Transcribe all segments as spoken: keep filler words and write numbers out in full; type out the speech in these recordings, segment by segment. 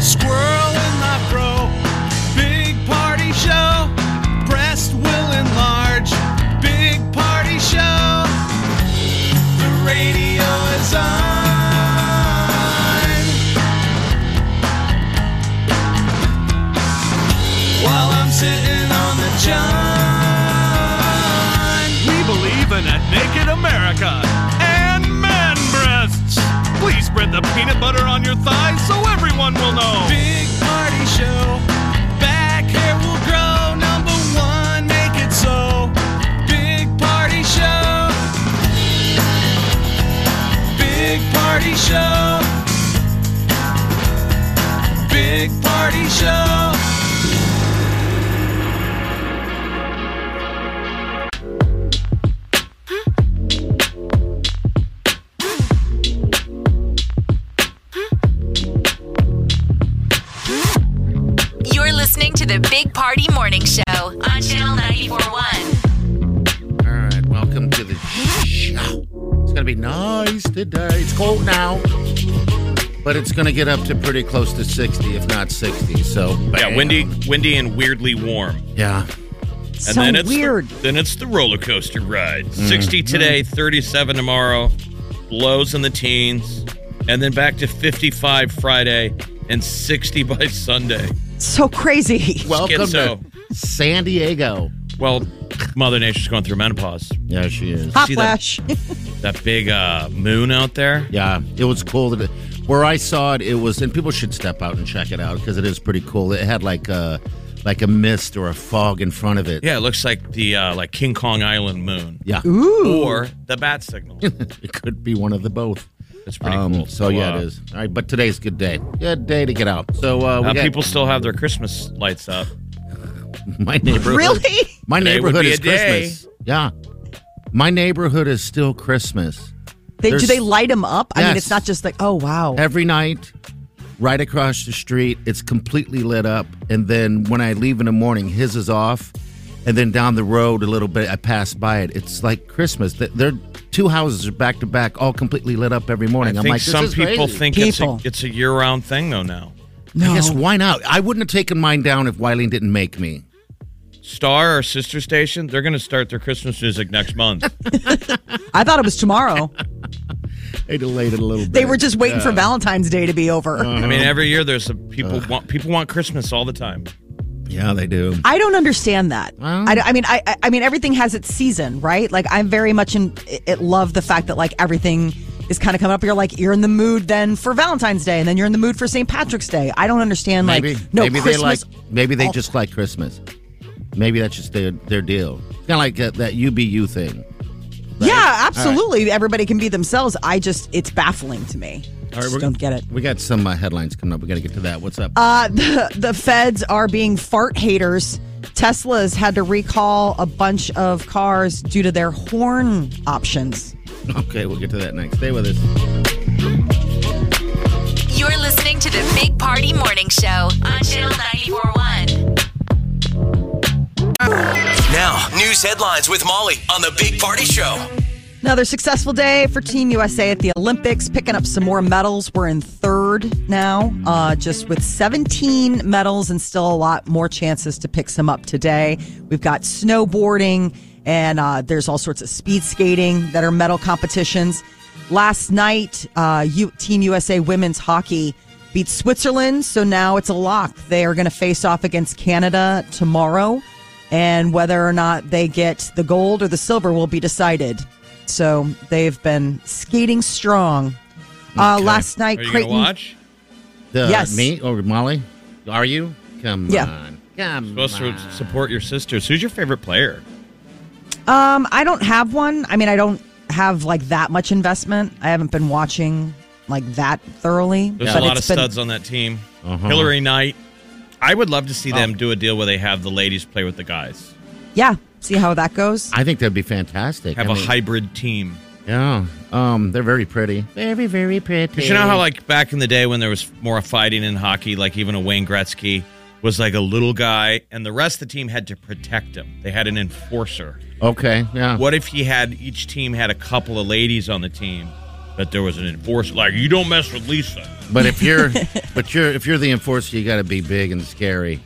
Squirrel in my bro, big party show. Breast will enlarge, big party show. The radio is on. Naked America and man breasts. Please spread the peanut butter on your thighs so everyone will know. Big party show. Back hair will grow. Number one, make it so. Big party show. Big party show. Big party show. Listening to the Big Party Morning Show on Channel ninety-four point one. All right, welcome to the show. It's going to be nice today. It's cold now, but it's going to get up to pretty close to sixty, if not sixty. So bam. Yeah, windy, windy, and weirdly warm. Yeah, and so then it's weird. The, then it's the roller coaster ride. Mm. Sixty today, thirty-seven tomorrow, lows in the teens, and then back to fifty-five Friday and sixty by Sunday. So crazy. Welcome so. to San Diego. Well, Mother Nature's going through menopause. Yeah, she is. Hot See flash. That, that big uh, moon out there? Yeah, it was cool. That it, where I saw it, it was, and people should step out and check it out because it is pretty cool. It had like a, like a mist or a fog in front of it. Yeah, it looks like the uh, like King Kong Island moon. Yeah. Ooh. Or the bat signal. It could be one of the both. It's pretty um, cool. So, so yeah, uh, it is. All right, but today's a good day. Good day to get out. So uh, we now got- people still have their Christmas lights up. My neighborhood. Really? My today neighborhood is Christmas. Yeah, my neighborhood is still Christmas. They, do they light them up? Yes. I mean, it's not just like, oh wow. Every night, right across the street, it's completely lit up. And then when I leave in the morning, his is off. And then down the road a little bit, I pass by it. It's like Christmas. They're. Two houses are back to back, all completely lit up every morning. I I'm think like, this some is people crazy. think people. It's, a, it's a year-round thing, though. Now, no. I guess why not? I wouldn't have taken mine down if Wiley didn't make me. Star or sister station, they're going to start their Christmas music next month. I thought it was tomorrow. They delayed it a little bit. They were just waiting yeah. for Valentine's Day to be over. Uh-huh. I mean, every year there's a, people uh. want people want Christmas all the time. Yeah, they do. I don't understand that. Well, I, I mean, I, I mean, everything has its season, right? Like, I'm very much in. It love the fact that like everything is kind of coming up. You're like, you're in the mood then for Valentine's Day, and then you're in the mood for Saint Patrick's Day. I don't understand. Maybe, like, no, maybe Christmas. They like, maybe they just like Christmas. Maybe that's just their their deal. Kind of like that, that U B U thing. Right? Yeah, absolutely. Right. Everybody can be themselves. I just, it's baffling to me. All right, just don't get it. We got some uh, headlines coming up. We got to get to that. What's up? Uh, the, the feds are being fart haters. Tesla's had to recall a bunch of cars due to their horn options. Okay, we'll get to that next. Stay with us. You're listening to the Big Party Morning Show on Channel ninety-four point one. Now, news headlines with Molly on the Big Party Show. Another successful day for Team U S A at the Olympics, picking up some more medals. We're in third now, uh, just with seventeen medals and still a lot more chances to pick some up today. We've got snowboarding and uh, there's all sorts of speed skating that are medal competitions. Last night, uh, U- Team U S A women's hockey beat Switzerland, so now it's a lock. They are going to face off against Canada tomorrow, and whether or not they get the gold or the silver will be decided. So they've been skating strong. Uh, okay. Last night, Are you Creighton. Gonna watch? The, yes. Me or Molly? Are you? Come yeah. on. Come You're supposed on. to support your sisters. Who's your favorite player? Um, I don't have one. I mean, I don't have like that much investment. I haven't been watching like that thoroughly. There's but a lot of studs been... on that team. Uh-huh. Hillary Knight. I would love to see oh. them do a deal where they have the ladies play with the guys. Yeah. See how that goes. I think that'd be fantastic. Have I a mean... hybrid team. Yeah. Um, they're very pretty. Very, very pretty. But you know how like back in the day when there was more fighting in hockey, like even a Wayne Gretzky was like a little guy and the rest of the team had to protect him. They had an enforcer. Okay, yeah. What if he had, each team had a couple of ladies on the team, but there was an enforcer, like, you don't mess with Lisa. But if you're, but you're, if you're the enforcer, you got to be big and scary.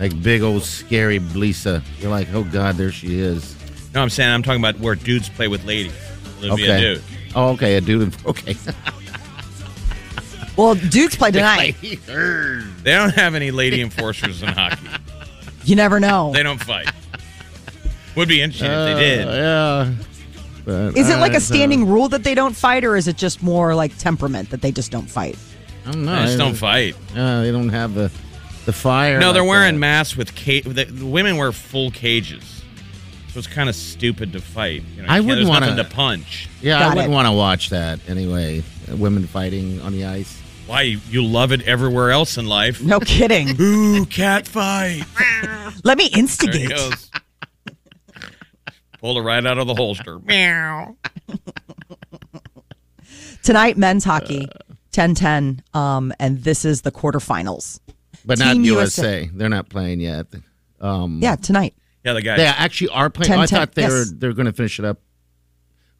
Like big old scary Lisa. You're like, oh God, there she is. No, I'm saying, I'm talking about where dudes play with ladies. It'll okay. be a dude. Oh, okay, a dude. Okay. Well, dudes play tonight. They, they don't have any lady enforcers in hockey. You never know. They don't fight. Would be interesting uh, if they did. Yeah. But is it like a standing know. rule that they don't fight, or is it just more like temperament that they just don't fight? I don't know. They just don't fight. Uh, they don't have the, the fire. No, like they're wearing that. masks with cage. The, the women wear full cages. So it's kind of stupid to fight. You know, I wouldn't want to punch. Yeah, Got I wouldn't want to watch that anyway. Women fighting on the ice. Why? You love it everywhere else in life. No kidding. Ooh, cat fight. Let me instigate. There it goes. Pull it right out of the holster. Meow. Tonight, men's hockey, ten ten, um, and this is the quarterfinals. But Team not U S A. U S A. They're not playing yet. Um, yeah, tonight. Yeah, the guys. They actually are playing. ten, oh, I ten, thought they yes. were they're going to finish it up.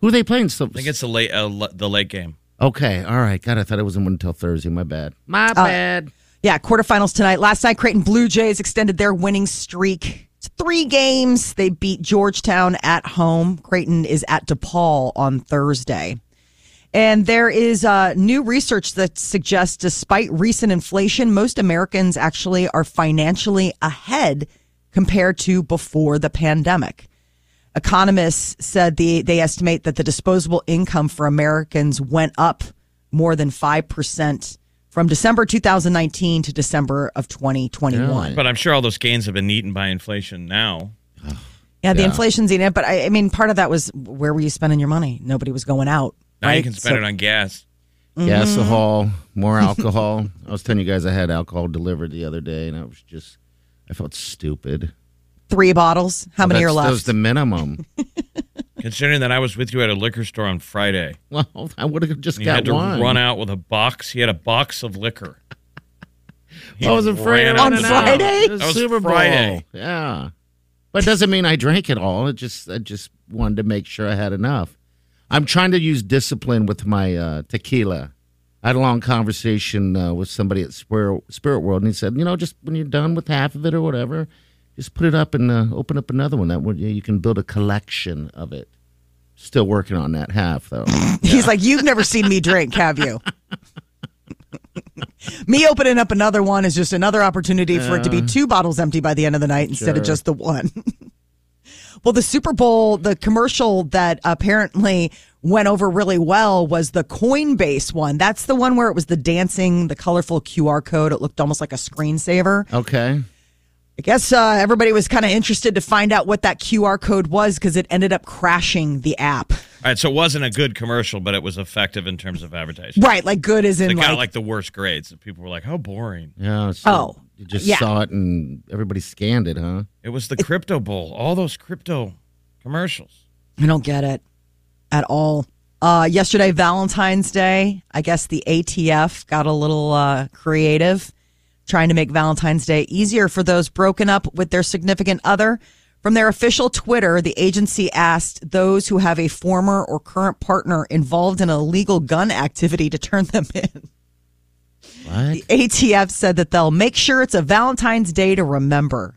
Who are they playing? So, I think it's the late uh, the late game. Okay, all right. God, I thought it wasn't until Thursday. My bad. My uh, bad. Yeah, quarterfinals tonight. Last night, Creighton Blue Jays extended their winning streak. Three games. They beat Georgetown at home. Creighton is at DePaul on Thursday. And there is uh, new research that suggests despite recent inflation, most Americans actually are financially ahead compared to before the pandemic. Economists said the, they estimate that the disposable income for Americans went up more than five percent from December two thousand nineteen to December of twenty twenty-one. Yeah, but I'm sure all those gains have been eaten by inflation now. Oh, yeah, the yeah. inflation's eating it. But, I, I mean, part of that was where were you spending your money? Nobody was going out. Now right? you can spend so, it on gas. Mm-hmm. Gasolol, more alcohol. I was telling you guys I had alcohol delivered the other day, and I was just, I felt stupid. Three bottles? How well, many are left? That was the minimum. Considering that I was with you at a liquor store on Friday. Well, I would have just got one. He had to one. run out with a box. He had a box of liquor. I was afraid on Friday? It was that was Super Bowl. Friday. Yeah. But it doesn't mean I drank it all. It just I just wanted to make sure I had enough. I'm trying to use discipline with my uh, tequila. I had a long conversation uh, with somebody at Spirit, Spirit World, and he said, you know, just when you're done with half of it or whatever, just put it up and uh, open up another one. That would, you can build a collection of it. Still working on that half, though. Yeah. He's like, you've never seen me drink, have you? Me opening up another one is just another opportunity yeah. for it to be two bottles empty by the end of the night instead sure. of just the one. Well, the Super Bowl, the commercial that apparently went over really well was the Coinbase one. That's the one where it was the dancing, the colorful Q R code. It looked almost like a screensaver. Okay. I guess uh, everybody was kind of interested to find out what that Q R code was because it ended up crashing the app. All right, so it wasn't a good commercial, but it was effective in terms of advertising. Right, like good as in it like... It got like the worst grades. And people were like, how boring. Yeah, so oh, you just yeah. saw it and everybody scanned it, huh? It was the it, Crypto Bowl. All those crypto commercials. I don't get it at all. Uh, yesterday, Valentine's Day, I guess the A T F got a little uh, creative. Trying to make Valentine's Day easier for those broken up with their significant other. From their official Twitter, the agency asked those who have a former or current partner involved in illegal gun activity to turn them in. What? The A T F said that they'll make sure it's a Valentine's Day to remember.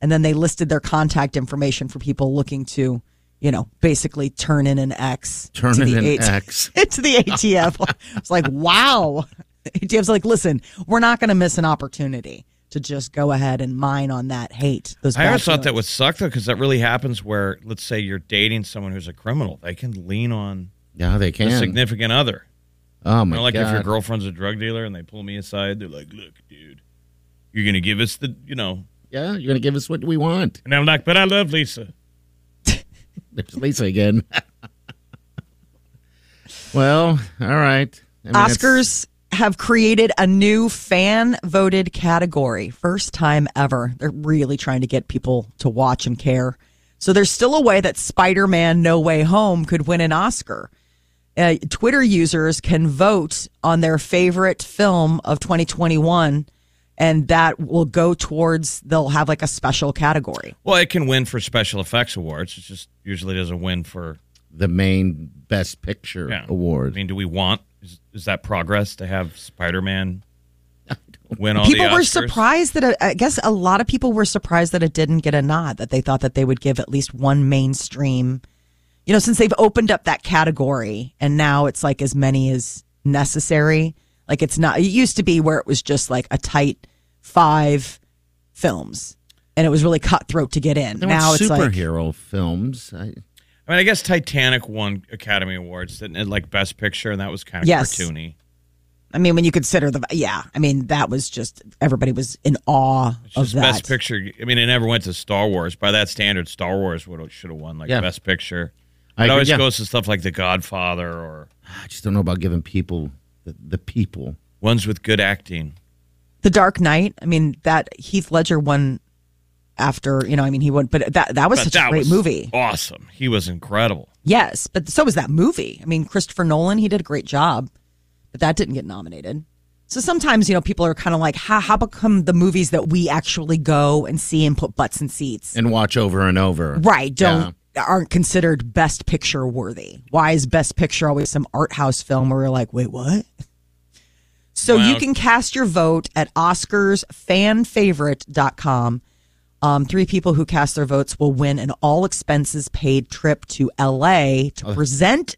And then they listed their contact information for people looking to, you know, basically turn in an ex. Turn in an ex. To the A T F. It's like, wow. A T F's like, listen, we're not going to miss an opportunity to just go ahead and mine on that hate. Those I always thought that would suck, though, because that really happens where, let's say you're dating someone who's a criminal. They can lean on yeah, they can. a significant other. Oh, my God. You know, like God. If your girlfriend's a drug dealer and they pull me aside, they're like, look, dude, you're going to give us the, you know. Yeah, you're going to give us what we want. And I'm like, but I love Lisa. There's Lisa again. Well, all right. I mean, Oscars have created a new fan-voted category. First time ever. They're really trying to get people to watch and care. So there's still a way that Spider-Man No Way Home could win an Oscar. Uh, Twitter users can vote on their favorite film of twenty twenty-one, and that will go towards, they'll have like a special category. Well, it can win for special effects awards. It just usually doesn't win for the main best picture yeah. award. I mean, do we want, is, is that progress to have Spider-Man win all people the Oscars? People were surprised that, I guess a lot of people were surprised that it didn't get a nod, that they thought that they would give at least one mainstream. You know, since they've opened up that category and now it's like as many as necessary, like it's not, it used to be where it was just like a tight five films and it was really cutthroat to get in. Now it's superhero like, films. I, I mean, I guess Titanic won Academy Awards, didn't it? Like Best Picture, and that was kind of yes. cartoony. I mean, when you consider the, yeah, I mean, that was just, everybody was in awe it's of just that. Best Picture, I mean, it never went to Star Wars. By that standard, Star Wars would should have won like yeah. Best Picture. It always yeah. goes to stuff like The Godfather or... I just don't know about giving people the, the people. Ones with good acting. The Dark Knight. I mean, that Heath Ledger won after, you know, I mean, he won, but that that was but such that a great movie. Awesome. He was incredible. Yes, but so was that movie. I mean, Christopher Nolan, he did a great job, but that didn't get nominated. So sometimes, you know, people are kind of like, how, how become the movies that we actually go and see and put butts in seats? And watch over and over. Right. Don't... Yeah. aren't considered best picture worthy. Why is best picture always some art house film where we're like, wait, what? So wow. you can cast your vote at Oscars fan favorite dot com. Um, three people who cast their votes will win an all expenses paid trip to L A to oh. present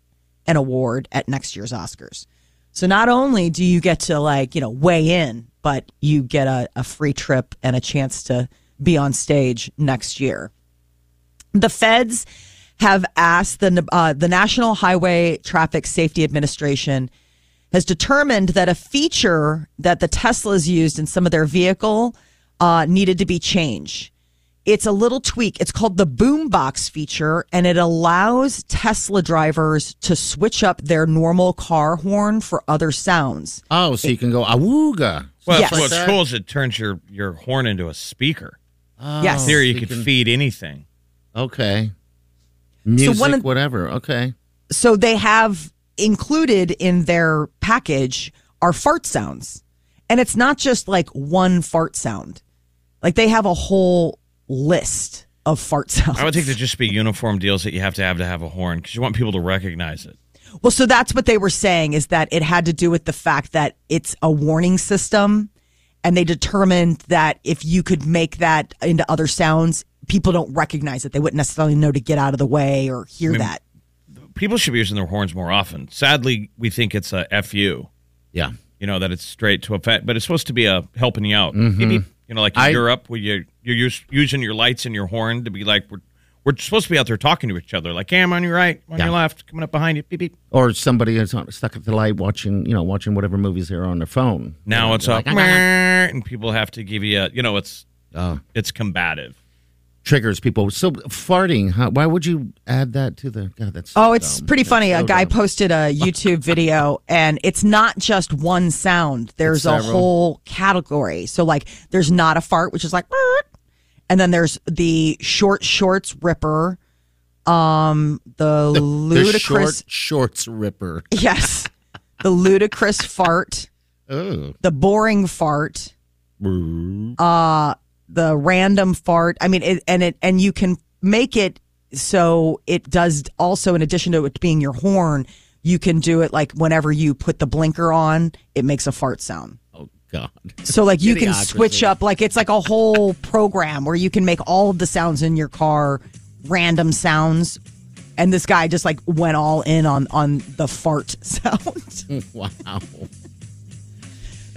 an award at next year's Oscars. So not only do you get to like, you know, weigh in, but you get a, a free trip and a chance to be on stage next year. The feds have asked the uh, the National Highway Traffic Safety Administration has determined that a feature that the Teslas used in some of their vehicle uh, needed to be changed. It's a little tweak. It's called the boombox feature, and it allows Tesla drivers to switch up their normal car horn for other sounds. Oh, so it, you can go awooga. Well, yes. What's cool is it turns your, your horn into a speaker. Oh, yes. In theory, you could feed anything. Okay. Music, so one of, whatever. Okay. So they have included in their package are fart sounds. And it's not just like one fart sound. Like they have a whole list of fart sounds. I would think there'd just be uniform deals that you have to have to have a horn because you want people to recognize it. Well, so that's what they were saying is that it had to do with the fact that it's a warning system. And they determined that if you could make that into other sounds, people don't recognize it. They wouldn't necessarily know to get out of the way or hear I mean, that. People should be using their horns more often. Sadly, we think it's a F U. Yeah. You know, that it's straight to a fat, but it's supposed to be a helping you out. Mm-hmm. Maybe, you know, like in I, Europe, where you, you're use, using your lights and your horn to be like, we're, we're supposed to be out there talking to each other. Like, hey, I'm on your right, I'm on yeah. your left, coming up behind you, beep, beep. Or somebody is stuck at the light watching, you know, watching whatever movies they're on their phone. Now and it's up, like, and people have to give you a, you know, it's oh. it's combative. Triggers people. So farting, huh? Why would you add that to the... God, that's so oh, it's dumb. pretty that's funny. So a guy dumb. posted a YouTube video, and it's not just one sound. There's a whole category. So, like, there's not a fart, which is like... And then there's the short shorts ripper, um, the, the ludicrous... The short shorts ripper. Yes. The ludicrous fart. Oh. The boring fart. uh... The random fart. I mean, it, and it and you can make it so it does also, in addition to it being your horn, you can do it like whenever you put the blinker on, it makes a fart sound. Oh, God. So, like, you can switch up. Like, it's like a whole program where you can make all of the sounds in your car, random sounds. And this guy just, like, went all in on, on the fart sound. Wow.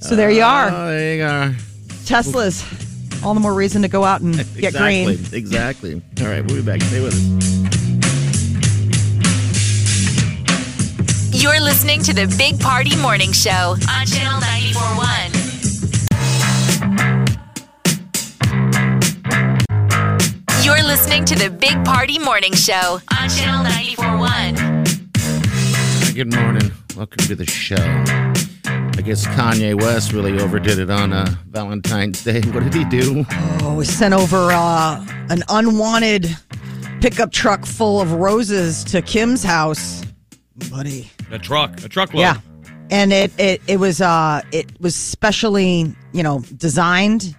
So, there you are. Oh, there you are. Teslas. All the more reason to go out and get exactly, green. Exactly. All right, we'll be back. Stay with us. You're listening to the Big Party Morning Show on Channel ninety-four point one. You're listening to the Big Party Morning Show on Channel ninety-four point one. Good morning. Welcome to the show. I guess Kanye West really overdid it on uh, Valentine's Day. What did he do? Oh, he sent over uh, an unwanted pickup truck full of roses to Kim's house, buddy. A truck, a truckload. Yeah, and it it it was uh it was specially you know designed.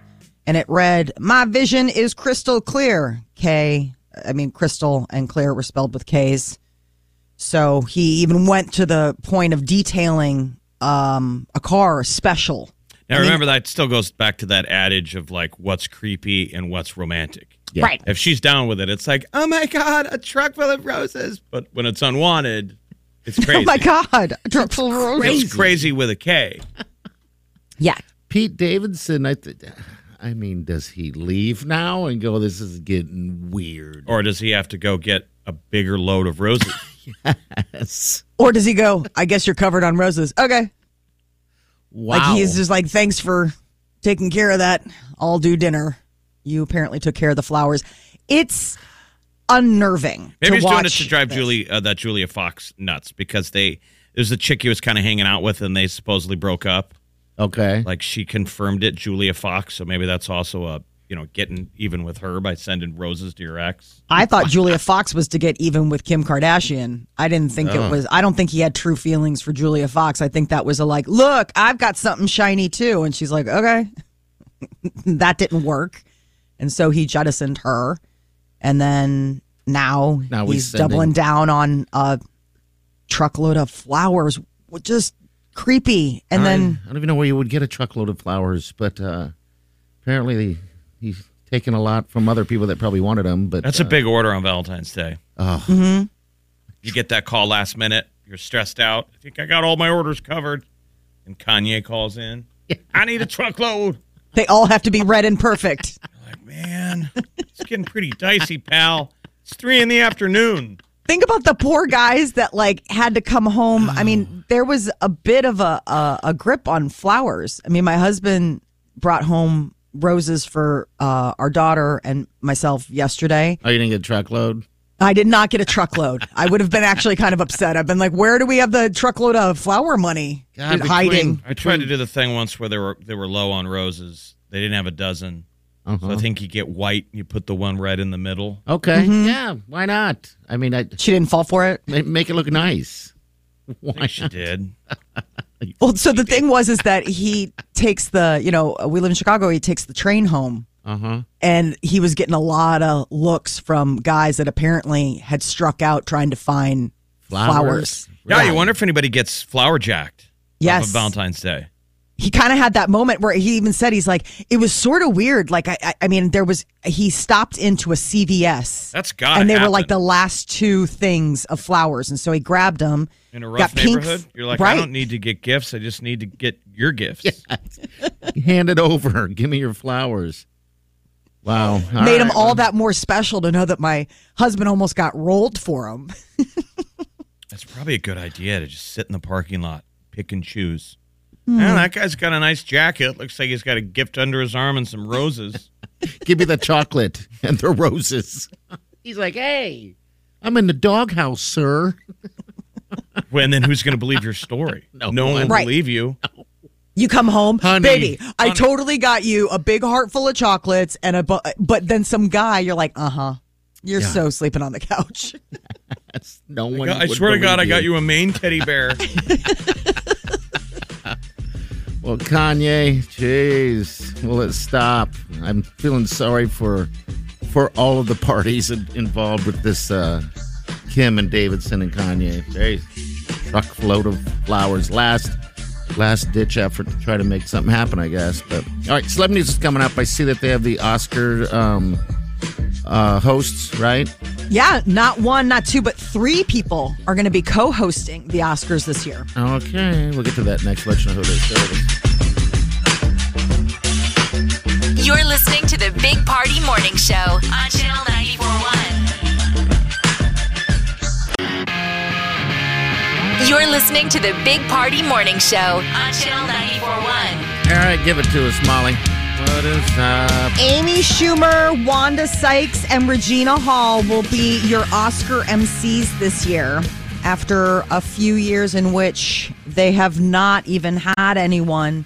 And it read, "My vision is crystal clear." K, I mean, crystal and clear were spelled with K's. So he even went to the point of detailing um, a car special. Now, I remember, mean, that still goes back to that adage of, like, what's creepy and what's romantic. Yeah. Right. If she's down with it, it's like, oh, my God, a truck full of roses. But when it's unwanted, it's crazy. Oh, my God, a truck full of roses. It's crazy with a K. Yeah. Pete Davidson, I think... I mean, does he leave now and go, this is getting weird? Or does he have to go get a bigger load of roses? Yes. Or does he go, I guess you're covered on roses. Okay. Wow. Like, he's just like, thanks for taking care of that. I'll do dinner. You apparently took care of the flowers. It's unnerving. Maybe to he's watch doing it to drive Julie, uh, that Julia Fox nuts, because they there's a chick he was kind of hanging out with and they supposedly broke up. Okay. Like, she confirmed it, Julia Fox, so maybe that's also a, you know, getting even with her by sending roses to your ex. I thought Julia Fox was to get even with Kim Kardashian. I didn't think oh. it was, I don't think he had true feelings for Julia Fox. I think that was a like, look, I've got something shiny too. And she's like, okay. That didn't work. And so he jettisoned her. And then now, now he's sending- doubling down on a truckload of flowers. Just... creepy. And I, then I don't even know where you would get a truckload of flowers, but uh, apparently he's taken a lot from other people that probably wanted them. But that's uh, a big order on Valentine's Day. Oh. Mm-hmm. You get that call last minute. You're stressed out. I think I got all my orders covered. And Kanye calls in. Yeah. I need a truckload. They all have to be red and perfect. Like, man, it's getting pretty dicey, pal. It's three in the afternoon. Think about the poor guys that, like, had to come home. I mean, there was a bit of a, a, a grip on flowers. I mean, my husband brought home roses for uh, our daughter and myself yesterday. Oh, you didn't get a truckload? I did not get a truckload. I would have been actually kind of upset. I've been like, where do we have the truckload of flower money? God, between, hiding. I tried to do the thing once where they were, they were low on roses. They didn't have a dozen. Uh-huh. So I think you get white and you put the one red in the middle. Okay. Mm-hmm. Yeah. Why not? I mean, I, she didn't fall for it. Make it look nice. Why I think she did. Well, so the thing was is that he takes the, you know, we live in Chicago. He takes the train home. Uh-huh. And he was getting a lot of looks from guys that apparently had struck out trying to find flowers. flowers. Yeah. Right. You wonder if anybody gets flower jacked. Yes. On Valentine's Day. He kind of had that moment where he even said, he's like, it was sort of weird. Like, I I, I mean, there was, he stopped into a C V S. That's got to And they happen. Were like the last two things of flowers. And so he grabbed them. In a rough neighborhood? Pink, you're like, right. I don't need to get gifts. I just need to get your gifts. Yeah. Hand it over. Give me your flowers. Wow. All Made right, him all well. That more special to know that my husband almost got rolled for him. That's probably a good idea, to just sit in the parking lot, pick and choose. Yeah, that guy's got a nice jacket. Looks like he's got a gift under his arm and some roses. Give me the chocolate and the roses. He's like, hey, I'm in the doghouse, sir. Well, and then who's going to believe your story? No, no one will right. believe you. No. You come home, honey, baby, honey. I totally got you a big heart full of chocolates, and a bu- but then some guy, you're like, uh-huh. You're yeah. so sleeping on the couch. No one. I, got, I swear to God, you. I got you a Maine teddy bear. Well, Kanye, jeez, will it stop? I'm feeling sorry for for all of the parties involved with this uh, Kim and Davidson and Kanye. Jeez. Truckload of flowers. Last last ditch effort to try to make something happen, I guess. But all right, celebrity news is coming up. I see that they have the Oscar um, uh, hosts, right? Yeah, not one, not two, but three people are going to be co-hosting the Oscars this year. Okay, we'll get to that next. Let's know who it is. You're listening to the Big Party Morning Show on Channel ninety-four point one. You're listening to the Big Party Morning Show on Channel ninety-four point one. All right, give it to us, Molly. What is up? Amy Schumer, Wanda Sykes, and Regina Hall will be your Oscar M Cs this year after a few years in which they have not even had anyone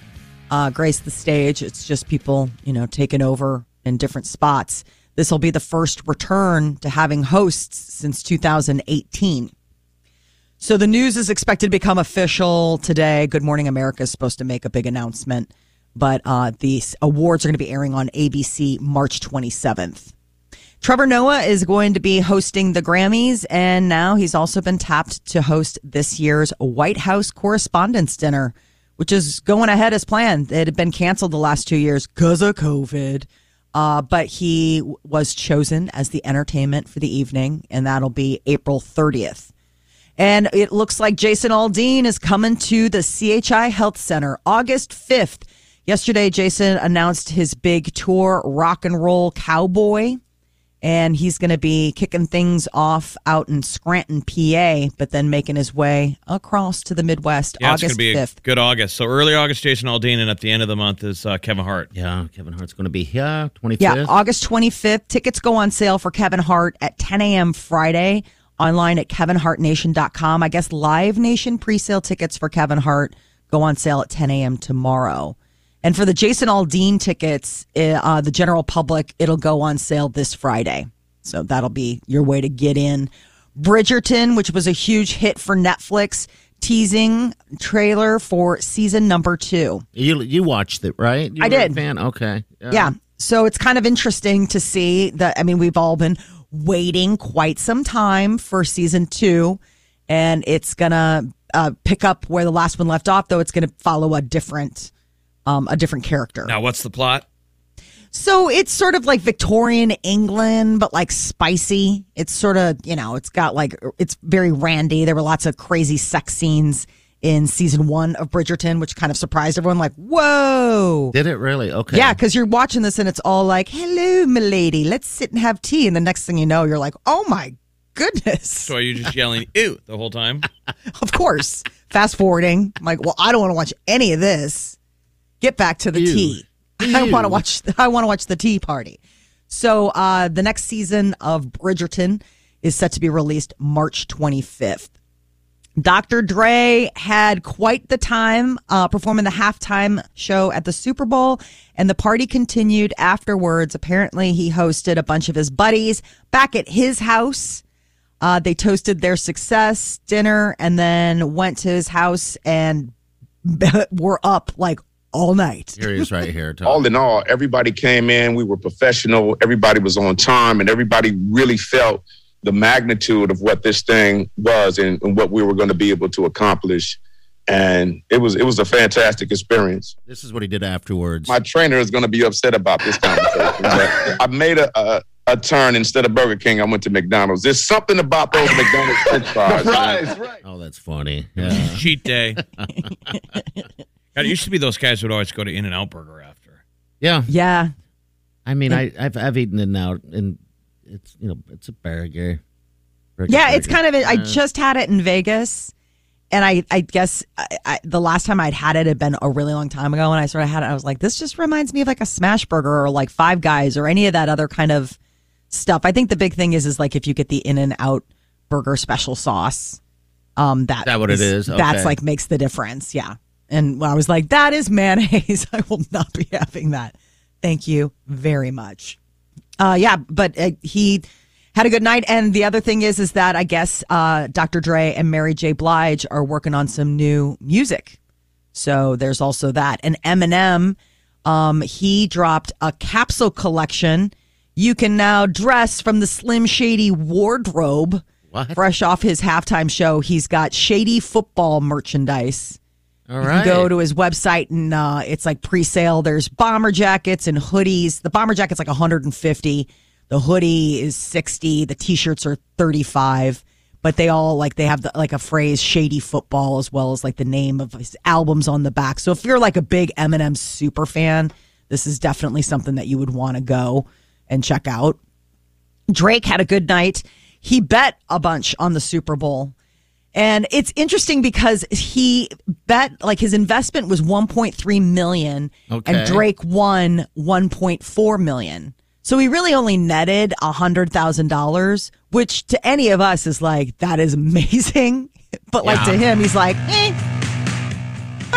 uh, grace the stage. It's just people, you know, taking over in different spots. This will be the first return to having hosts since two thousand eighteen. So the news is expected to become official today. Good Morning America is supposed to make a big announcement, but uh, these awards are going to be airing on A B C March twenty-seventh. Trevor Noah is going to be hosting the Grammys, and now he's also been tapped to host this year's White House Correspondents' Dinner, which is going ahead as planned. It had been canceled the last two years because of COVID. Uh, but he was chosen as the entertainment for the evening, and that'll be April thirtieth. And it looks like Jason Aldean is coming to the C H I Health Center August fifth. Yesterday, Jason announced his big tour, Rock and Roll Cowboy, and he's going to be kicking things off out in Scranton, P A, but then making his way across to the Midwest. Yeah, August fifth. Yeah, it's going to be a good August. So early August, Jason Aldean, and at the end of the month is uh, Kevin Hart. Yeah, Kevin Hart's going to be here, twenty-fifth. Yeah, August twenty-fifth. Tickets go on sale for Kevin Hart at ten a.m. Friday, online at kevin hart nation dot com. I guess Live Nation presale tickets for Kevin Hart go on sale at ten a.m. tomorrow. And for the Jason Aldean tickets, uh, the general public, it'll go on sale this Friday. So that'll be your way to get in. Bridgerton, which was a huge hit for Netflix, teasing trailer for season number two. You you watched it, right? You I did. A fan? Okay. Yeah. yeah. So it's kind of interesting to see that. I mean, we've all been waiting quite some time for season two, and it's going to uh, pick up where the last one left off, though it's going to follow a different... Um, a different character. Now, what's the plot? So it's sort of like Victorian England, but like spicy. It's sort of, you know, it's got like, it's very randy. There were lots of crazy sex scenes in season one of Bridgerton, which kind of surprised everyone. Like, whoa. Did it really? Okay. Yeah, because you're watching this and it's all like, hello, milady, let's sit and have tea. And the next thing you know, you're like, oh my goodness. So are you just yelling, ew, the whole time? Of course. Fast forwarding. I'm like, well, I don't want to watch any of this. Get back to the Ew. tea. Ew. I want to watch. I want to watch the tea party. So uh, the next season of Bridgerton is set to be released March twenty-fifth. Doctor Dre had quite the time uh, performing the halftime show at the Super Bowl, and the party continued afterwards. Apparently, he hosted a bunch of his buddies back at his house. Uh, they toasted their success dinner, and then went to his house and were up like. All night. Here he is right here. Tom. All in all, everybody came in. We were professional. Everybody was on time, and everybody really felt the magnitude of what this thing was and, and what we were going to be able to accomplish. And it was it was a fantastic experience. This is what he did afterwards. My trainer is going to be upset about this conversation. But I made a, a a turn. Instead of Burger King, I went to McDonald's. There's something about those McDonald's French fries. Fries, right? Oh, that's funny. Yeah. Cheat day. God, it used to be those guys would always go to In-N-Out Burger after. Yeah, yeah. I mean, I, I've I've eaten In-N-Out, and it's you know it's a burger. burger yeah, burger. It's kind of. A, I just had it in Vegas, and I I guess I, I, the last time I'd had it had been a really long time ago. And I sort of had it. I was like, this just reminds me of like a Smash Burger or like Five Guys or any of that other kind of stuff. I think the big thing is is like if you get the In-N-Out Burger special sauce, um, that is that what is, it is. Okay. That's like makes the difference. Yeah. And I was like, that is mayonnaise. I will not be having that. Thank you very much. Uh, yeah, but uh, he had a good night. And the other thing is, is that I guess uh, Doctor Dre and Mary J. Blige are working on some new music. So there's also that. And Eminem, um, he dropped a capsule collection. You can now dress from the Slim Shady wardrobe. What? Fresh off his halftime show, he's got Shady football merchandise. All right. You can go to his website and uh, it's like pre-sale. There's bomber jackets and hoodies. The bomber jacket's like one hundred fifty. The hoodie is sixty. The t-shirts are thirty-five. But they all like they have the, like a phrase "Shady Football" as well as like the name of his albums on the back. So if you're like a big Eminem super fan, this is definitely something that you would want to go and check out. Drake had a good night. He bet a bunch on the Super Bowl. And it's interesting because he bet, like, his investment was one point three million dollars, okay, and Drake won one point four million dollars. So he really only netted one hundred thousand dollars, which to any of us is like, that is amazing. But, yeah, like, to him, he's like, eh,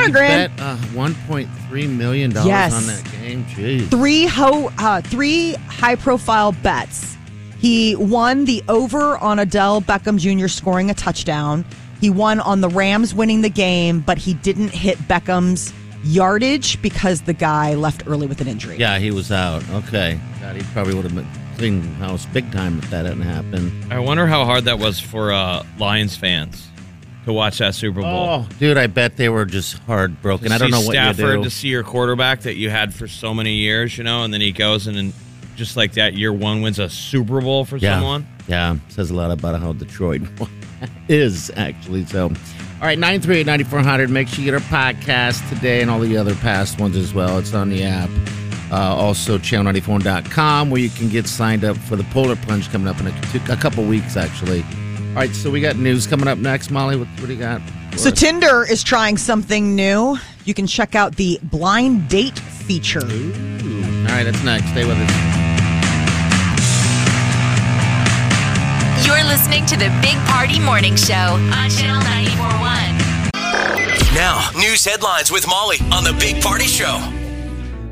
he bet uh, one point three million dollars, yes, on that game. Jeez. Three, ho- uh, three high-profile bets. He won the over on Odell Beckham Junior scoring a touchdown. He won on the Rams winning the game, but he didn't hit Beckham's yardage because the guy left early with an injury. Yeah, he was out. Okay. God, he probably would have been cleaning the house big time if that hadn't happened. I wonder how hard that was for uh, Lions fans to watch that Super Bowl. Oh, dude, I bet they were just heartbroken. I don't know what you do. Stafford, to see your quarterback that you had for so many years, you know, and then he goes and... and just like that, year one wins a Super Bowl for yeah. someone. Yeah, says a lot about how Detroit is, actually. So, all right, nine three eight, nine four hundred. Make sure you get our podcast today and all the other past ones as well. It's on the app. Uh, also, channel ninety-four dot com, where you can get signed up for the Polar Plunge coming up in a, two, a couple weeks, actually. All right, so we got news coming up next. Molly, what, what do you got? So us? Tinder is trying something new. You can check out the blind date feature. Ooh. All right, that's next. Stay with us. You're listening to the Big Party Morning Show on Channel ninety-four point one. Now, news headlines with Molly on the Big Party Show.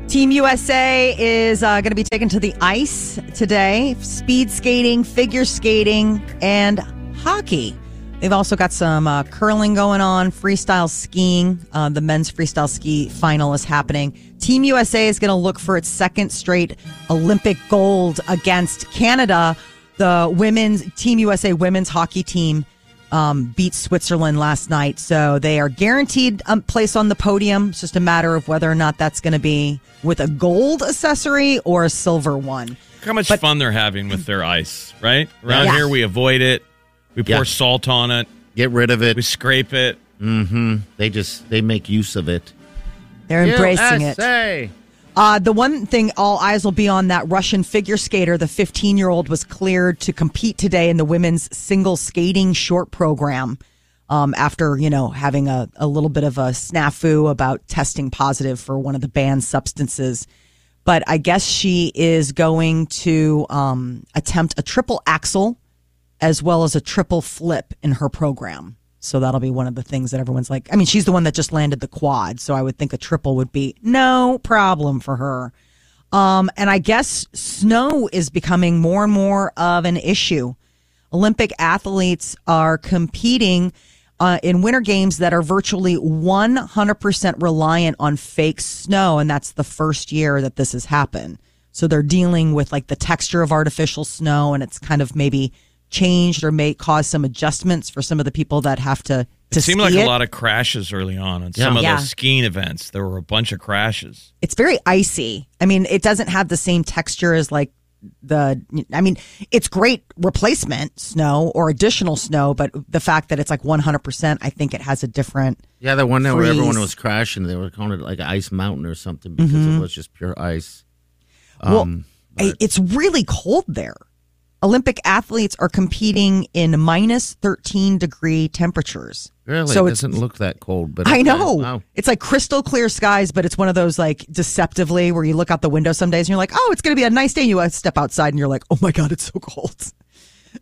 Team U S A is uh, going to be taken to the ice today. Speed skating, figure skating, and hockey. They've also got some uh, curling going on, freestyle skiing. Uh, the men's freestyle ski final is happening. Team U S A is going to look for its second straight Olympic gold against Canada. The women's Team U S A women's hockey team um, beat Switzerland last night, so they are guaranteed a place on the podium. It's just a matter of whether or not that's going to be with a gold accessory or a silver one. Look how much but, fun they're having with their ice, right? Around yeah. here, we avoid it. We pour yeah. salt on it. Get rid of it. We scrape it. Mm-hmm. They just they make use of it. They're embracing U S A. It. Uh, the one thing all eyes will be on, that Russian figure skater, the fifteen-year-old, was cleared to compete today in the women's single skating short program um, after, you know, having a, a little bit of a snafu about testing positive for one of the banned substances. But I guess she is going to um, attempt a triple axel as well as a triple flip in her program. So that'll be one of the things that everyone's like, I mean, she's the one that just landed the quad. So I would think a triple would be no problem for her. Um, and I guess snow is becoming more and more of an issue. Olympic athletes are competing uh, in winter games that are virtually one hundred percent reliant on fake snow. And that's the first year that this has happened. So they're dealing with like the texture of artificial snow, and it's kind of maybe changed or may cause some adjustments for some of the people that have to, to it seemed ski like it. A lot of crashes early on in yeah. some of yeah. those skiing events. There were a bunch of crashes. It's very icy. I mean, it doesn't have the same texture as like the, I mean, it's great replacement snow or additional snow, but the fact that it's like one hundred percent, I think it has a different Yeah, the one that freeze. Where everyone was crashing, they were calling it like Ice Mountain or something because mm-hmm. it was just pure ice. Um, well, but- it's really cold there. Olympic athletes are competing in minus thirteen degree temperatures. Really? So it doesn't look that cold. But I know. Wow. It's like crystal clear skies, but it's one of those like deceptively where you look out the window some days and you're like, oh, it's going to be a nice day. And you step outside and you're like, oh my God, it's so cold.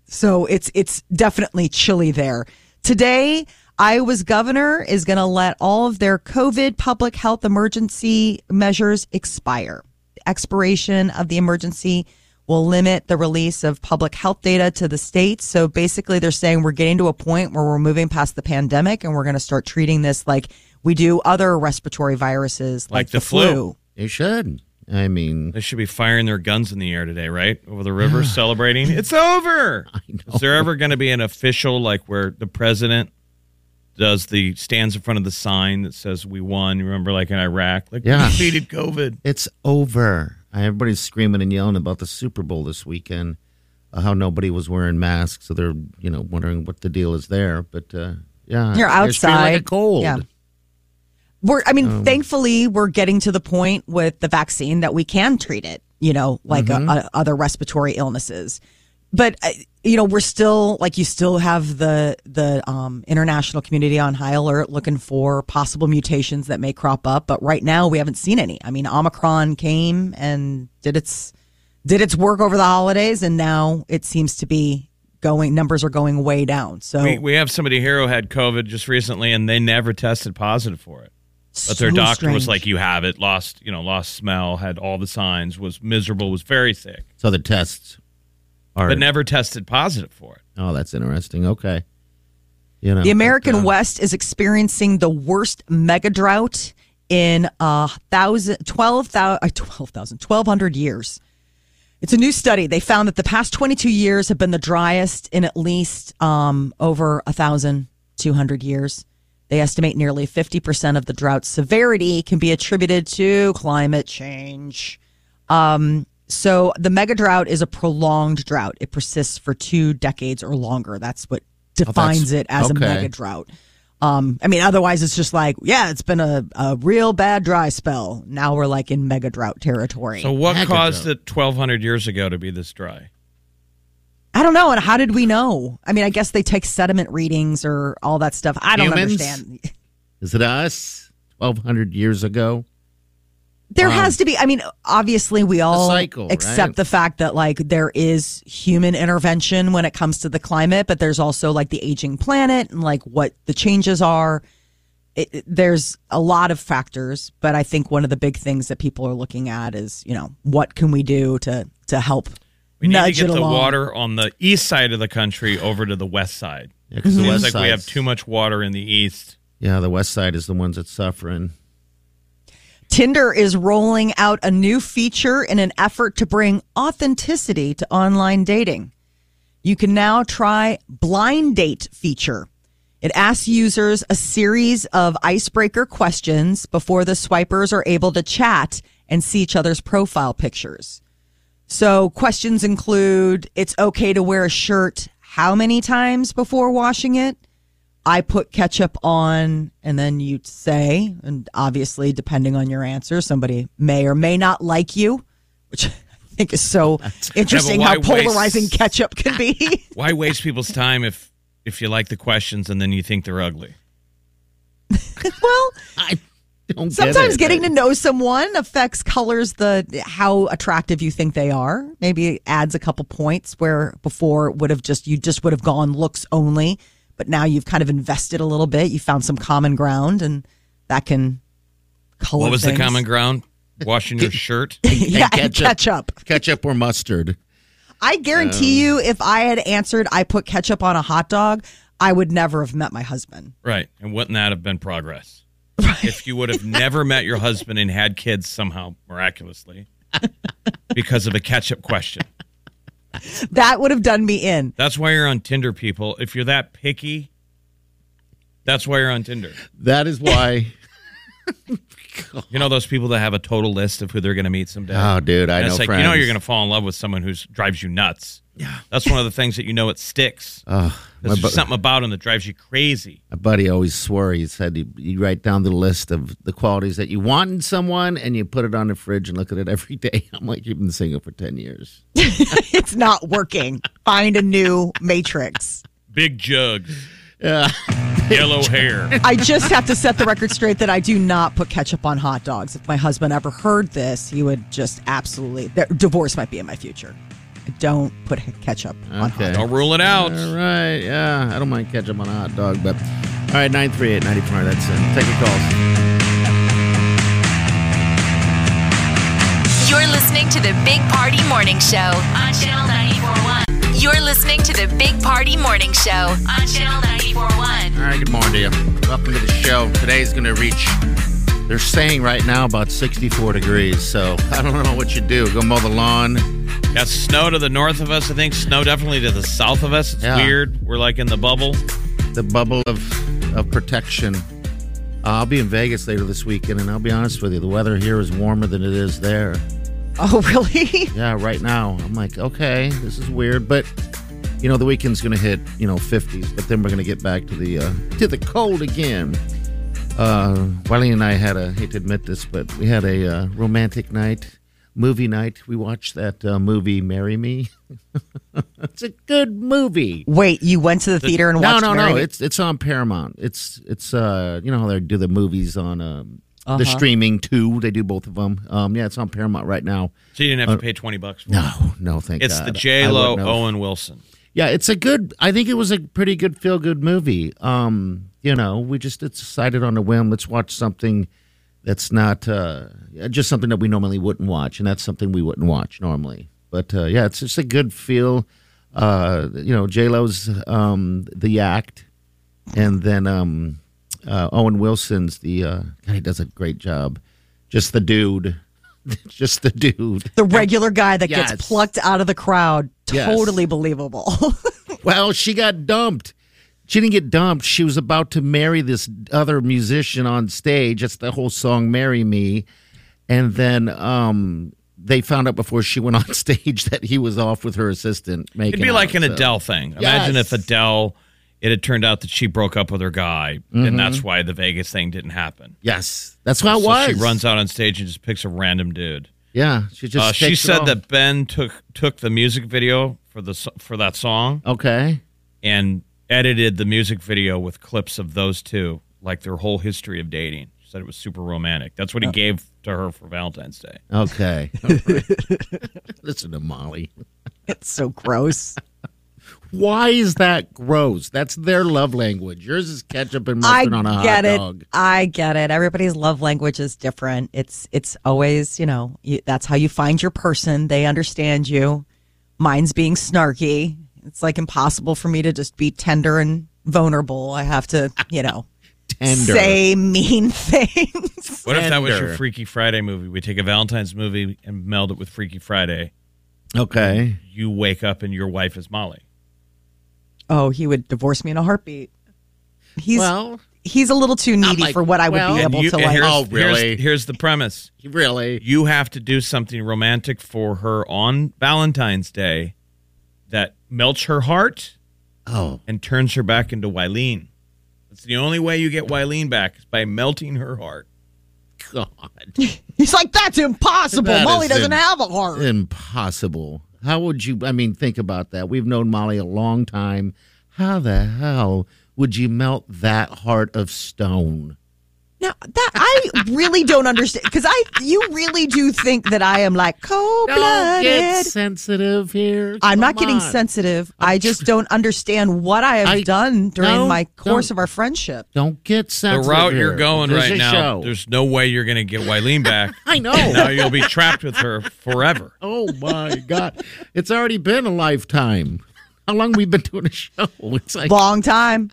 So it's it's definitely chilly there. Today, Iowa's governor is going to let all of their COVID public health emergency measures expire. The expiration of the emergency will limit the release of public health data to the states. So basically they're saying we're getting to a point where we're moving past the pandemic and we're going to start treating this like we do other respiratory viruses. Like, like the, the flu. flu. They should. I mean. They should be firing their guns in the air today, right? Over the river, celebrating. It's over. I know. Is there ever going to be an official, like where the president does the, stands in front of the sign that says we won. You remember like in Iraq? Like yeah. we defeated COVID. It's over. Everybody's screaming and yelling about the Super Bowl this weekend, uh, how nobody was wearing masks, so they're you know wondering what the deal is there. But uh, yeah, you're outside, like a cold. Yeah, we're. I mean, um, thankfully, we're getting to the point with the vaccine that we can treat it. You know, like mm-hmm. a, a, other respiratory illnesses. But, you know, we're still, like, you still have the the um, international community on high alert looking for possible mutations that may crop up. But right now we haven't seen any. I mean, Omicron came and did its did its work over the holidays, and now it seems to be going, numbers are going way down. So we, we have somebody here who had COVID just recently, and they never tested positive for it. But their so doctor strange. was like, you have it, lost, you know, lost smell, had all the signs, was miserable, was very sick. So the tests are... But never tested positive for it. Oh, that's interesting. Okay. You know, the American but, uh, West is experiencing the worst mega drought in uh, twelve hundred years. It's a new study. They found that the past twenty-two years have been the driest in at least um, over one thousand two hundred years. They estimate nearly fifty percent of the drought severity can be attributed to climate change. Um, so the mega drought is a prolonged drought. It persists for two decades or longer. That's what defines oh, that's, it as okay. a mega drought. Um, I mean, otherwise it's just like, yeah, it's been a, a real bad dry spell. Now we're like in mega drought territory. So what mega caused drought. it twelve hundred years ago to be this dry? I don't know. And how did we know? I mean, I guess they take sediment readings or all that stuff. I don't Humans? understand. Is it us? twelve hundred years ago? There wow. has to be. I mean, obviously, we all cycle, accept right? the fact that, like, there is human intervention when it comes to the climate, but there's also, like, the aging planet and, like, what the changes are. It, it, there's a lot of factors, but I think one of the big things that people are looking at is, you know, what can we do to, to help? We need Nudge to get the along. water on the east side of the country over to the west side. Yeah, because mm-hmm. the west like we have too much water in the east. Yeah, the west side is the ones that's suffering. Tinder is rolling out a new feature in an effort to bring authenticity to online dating. You can now try blind date feature. It asks users a series of icebreaker questions before the swipers are able to chat and see each other's profile pictures. So questions include, it's okay to wear a shirt how many times before washing it? I put ketchup on, and then you say, and obviously depending on your answer, somebody may or may not like you, which I think is so interesting yeah, how polarizing waste, ketchup can be. Why waste people's time if, if you like the questions and then you think they're ugly? well... I. Don't Sometimes get it, getting though. to know someone affects colors, the how attractive you think they are. Maybe it adds a couple points where before would have just you just would have gone looks only, but now you've kind of invested a little bit. You found some common ground, and that can color. What was things. the common ground? Washing your shirt? And, and yeah, ketchup, ketchup, ketchup or mustard. I guarantee um, you, if I had answered, I put ketchup on a hot dog, I would never have met my husband. Right, and wouldn't that have been progress? Right. If you would have never met your husband and had kids somehow miraculously because of a catch-up question. That would have done me in. That's why you're on Tinder, people. If you're that picky, that's why you're on Tinder. That is why. You know those people that have a total list of who they're going to meet someday? Oh, dude, I and know it's like, friends. You know you're going to fall in love with someone who drives you nuts. Yeah. That's one of the things that you know it sticks. Oh, There's bu- something about him that drives you crazy. My buddy always swore. He said you, you write down the list of the qualities that you want in someone, and you put it on the fridge and look at it every day. I'm like, you've been single for ten years. It's not working. Find a new matrix. Big jugs. Yeah. Yellow hair. I just have to set the record straight that I do not put ketchup on hot dogs. If my husband ever heard this, he would just absolutely... Divorce might be in my future. Don't put ketchup okay. on hot dogs. Don't rule it out. All right. Yeah, I don't mind ketchup on a hot dog, but... All right, nine three eight, nine four, that's it. Take your calls. You're listening to the Big Party Morning Show on Channel ninety-four point one. You're listening to the Big Party Morning Show on Channel ninety-four point one. All right, good morning to you. Welcome to the show. Today's going to reach, they're saying right now, about sixty-four degrees. So I don't know what you do. Go mow the lawn. Got snow to the north of us, I think. Snow definitely to the south of us. It's yeah. weird. We're like in the bubble. The bubble of, of protection. Uh, I'll be in Vegas later this weekend, and I'll be honest with you, the weather here is warmer than it is there. Oh, really? Yeah, right now. I'm like, okay, this is weird. But, you know, the weekend's going to hit, you know, fifties. But then we're going to get back to the uh, to the cold again. Uh, Wiley and I had a, I hate to admit this, but we had a uh, romantic night. movie night. We watched that uh, movie, Marry Me. It's a good movie. Wait, you went to the theater and watched it? No, no, Marry no. Me? It's it's on Paramount. It's, it's uh, you know how they do the movies on um, uh-huh. the streaming, too. They do both of them. Um, yeah, it's on Paramount right now. So you didn't have uh, to pay twenty bucks for it? No, no, thank it's God. It's the J-Lo Owen Wilson. Yeah, it's a good, I think it was a pretty good feel-good movie. Um, you know, we just decided on a whim, let's watch something that's not, uh, just something that we normally wouldn't watch, and that's something we wouldn't watch normally. But, uh, yeah, it's just a good feel. Uh, you know, J-Lo's um, The Act, and then um, uh, Owen Wilson's The, uh, God, he does a great job, Just the Dude. Just the dude. The regular guy that yes. gets plucked out of the crowd. Totally yes. believable. Well, she got dumped. She didn't get dumped. She was about to marry this other musician on stage. That's the whole song, Marry Me. And then um, they found out before she went on stage that he was off with her assistant. Making It'd be like out, an so. Adele thing. Yes. Imagine if Adele, it had turned out that she broke up with her guy, mm-hmm. and that's why the Vegas thing didn't happen. Yes, that's how it so was. She runs out on stage and just picks a random dude. Yeah, she just. Uh, she said off. that Ben took took the music video for the for that song. Okay, and edited the music video with clips of those two, like their whole history of dating. She said it was super romantic. That's what he oh. gave to her for Valentine's Day. Okay, right. Listen to Molly. It's so gross. Why is that gross? That's their love language. Yours is ketchup and mustard I on a hot get it. dog. I get it. Everybody's love language is different. It's it's always, you know, you, that's how you find your person. They understand you. Mine's being snarky. It's like impossible for me to just be tender and vulnerable. I have to, you know, tender. say mean things. What tender. if that was your Freaky Friday movie? We take a Valentine's movie and meld it with Freaky Friday. Okay. You wake up and your wife is Molly. Oh, he would divorce me in a heartbeat. He's well, he's a little too needy like, for what I would well, be able you, to like. Oh, really? Here's, here's the premise. Really? You have to do something romantic for her on Valentine's Day that melts her heart oh. and turns her back into Wileen. That's the only way you get Wileen back is by melting her heart. God. He's like, that's impossible. That Molly doesn't in- have a heart. Impossible. How would you, I mean, think about that. We've known Molly a long time. How the hell would you melt that heart of stone? Now, that I really don't understand. Because I, you really do think that I am like cold-blooded. Don't get sensitive here. Come I'm not on. getting sensitive. I just don't understand what I have I, done during no, my course of our friendship. Don't get sensitive. The route here. you're going there's right now, show. there's no way you're going to get Wileen back. I know. Now you'll be trapped with her forever. Oh, my God. It's already been a lifetime. How long we've been doing a show? It's like long time.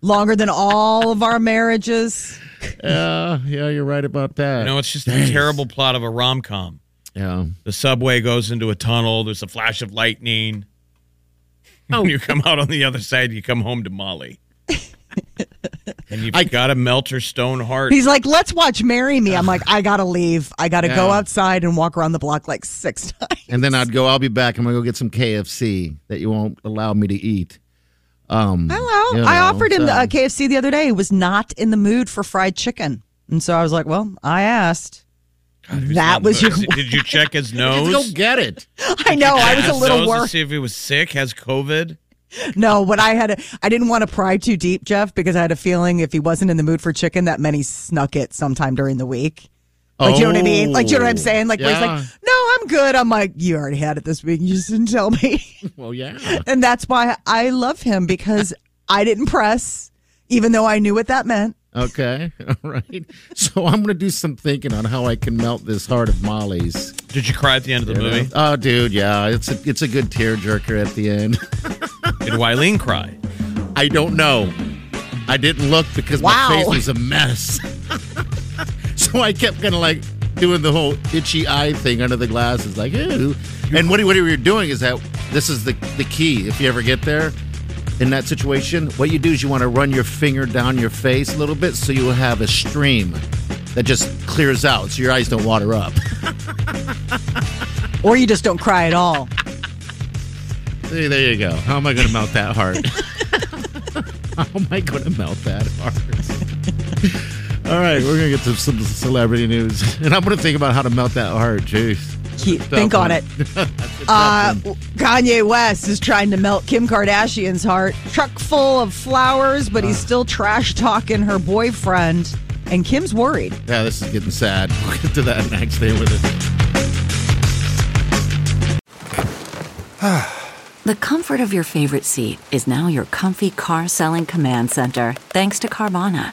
Longer than all of our marriages. Uh, yeah, you're right about that. You know, it's just Thanks. a terrible plot of a rom-com. Yeah. The subway goes into a tunnel. There's a flash of lightning. Oh. When you come out on the other side, you come home to Molly. And you've got to melt her stone heart. He's like, let's watch Marry Me. I'm like, I got to leave. I got to yeah. go outside and walk around the block like six times. And then I'd go, I'll be back. I'm going to go get some K F C that you won't allow me to eat. Um, Hello. You know, I offered him so. the uh, K F C the other day. He was not in the mood for fried chicken. And so I was like, well, I asked. God, that was your... Did you check his nose? Go get it. I know. I was a little worried. See if he was sick, has COVID. No, but I had a, I didn't want to pry too deep, Jeff, because I had a feeling if he wasn't in the mood for chicken, that meant he snuck it sometime during the week. Like, oh. you know what I mean? Like, you know what I'm saying? Like, yeah. he's like, no, I'm good. I'm like, you already had it this week. You just didn't tell me. Well, yeah. And that's why I love him, because I didn't press, even though I knew what that meant. Okay. All right. So I'm going to do some thinking on how I can melt this heart of Molly's. Did you cry at the end of the you movie? Know? Oh, dude, yeah. It's a, it's a good tearjerker at the end. Did Wileen cry? I don't know. I didn't look because wow. my face was a mess. So I kept kind of like doing the whole itchy eye thing under the glasses, like, ew. And what, what we were doing is that this is the, the key. If you ever get there in that situation, what you do is you want to run your finger down your face a little bit so you will have a stream that just clears out so your eyes don't water up. Or you just don't cry at all. There, there you go. How am I going to melt that heart? How am I going to melt that heart? All right, we're going to get to some celebrity news. And I'm going to think about how to melt that heart. Jeez. keep think on it. uh, Kanye West is trying to melt Kim Kardashian's heart. Truck full of flowers, but he's still trash talking her boyfriend. And Kim's worried. Yeah, this is getting sad. We'll get to that next. Stay with us. The comfort of your favorite seat is now your comfy car selling command center, thanks to Carvana.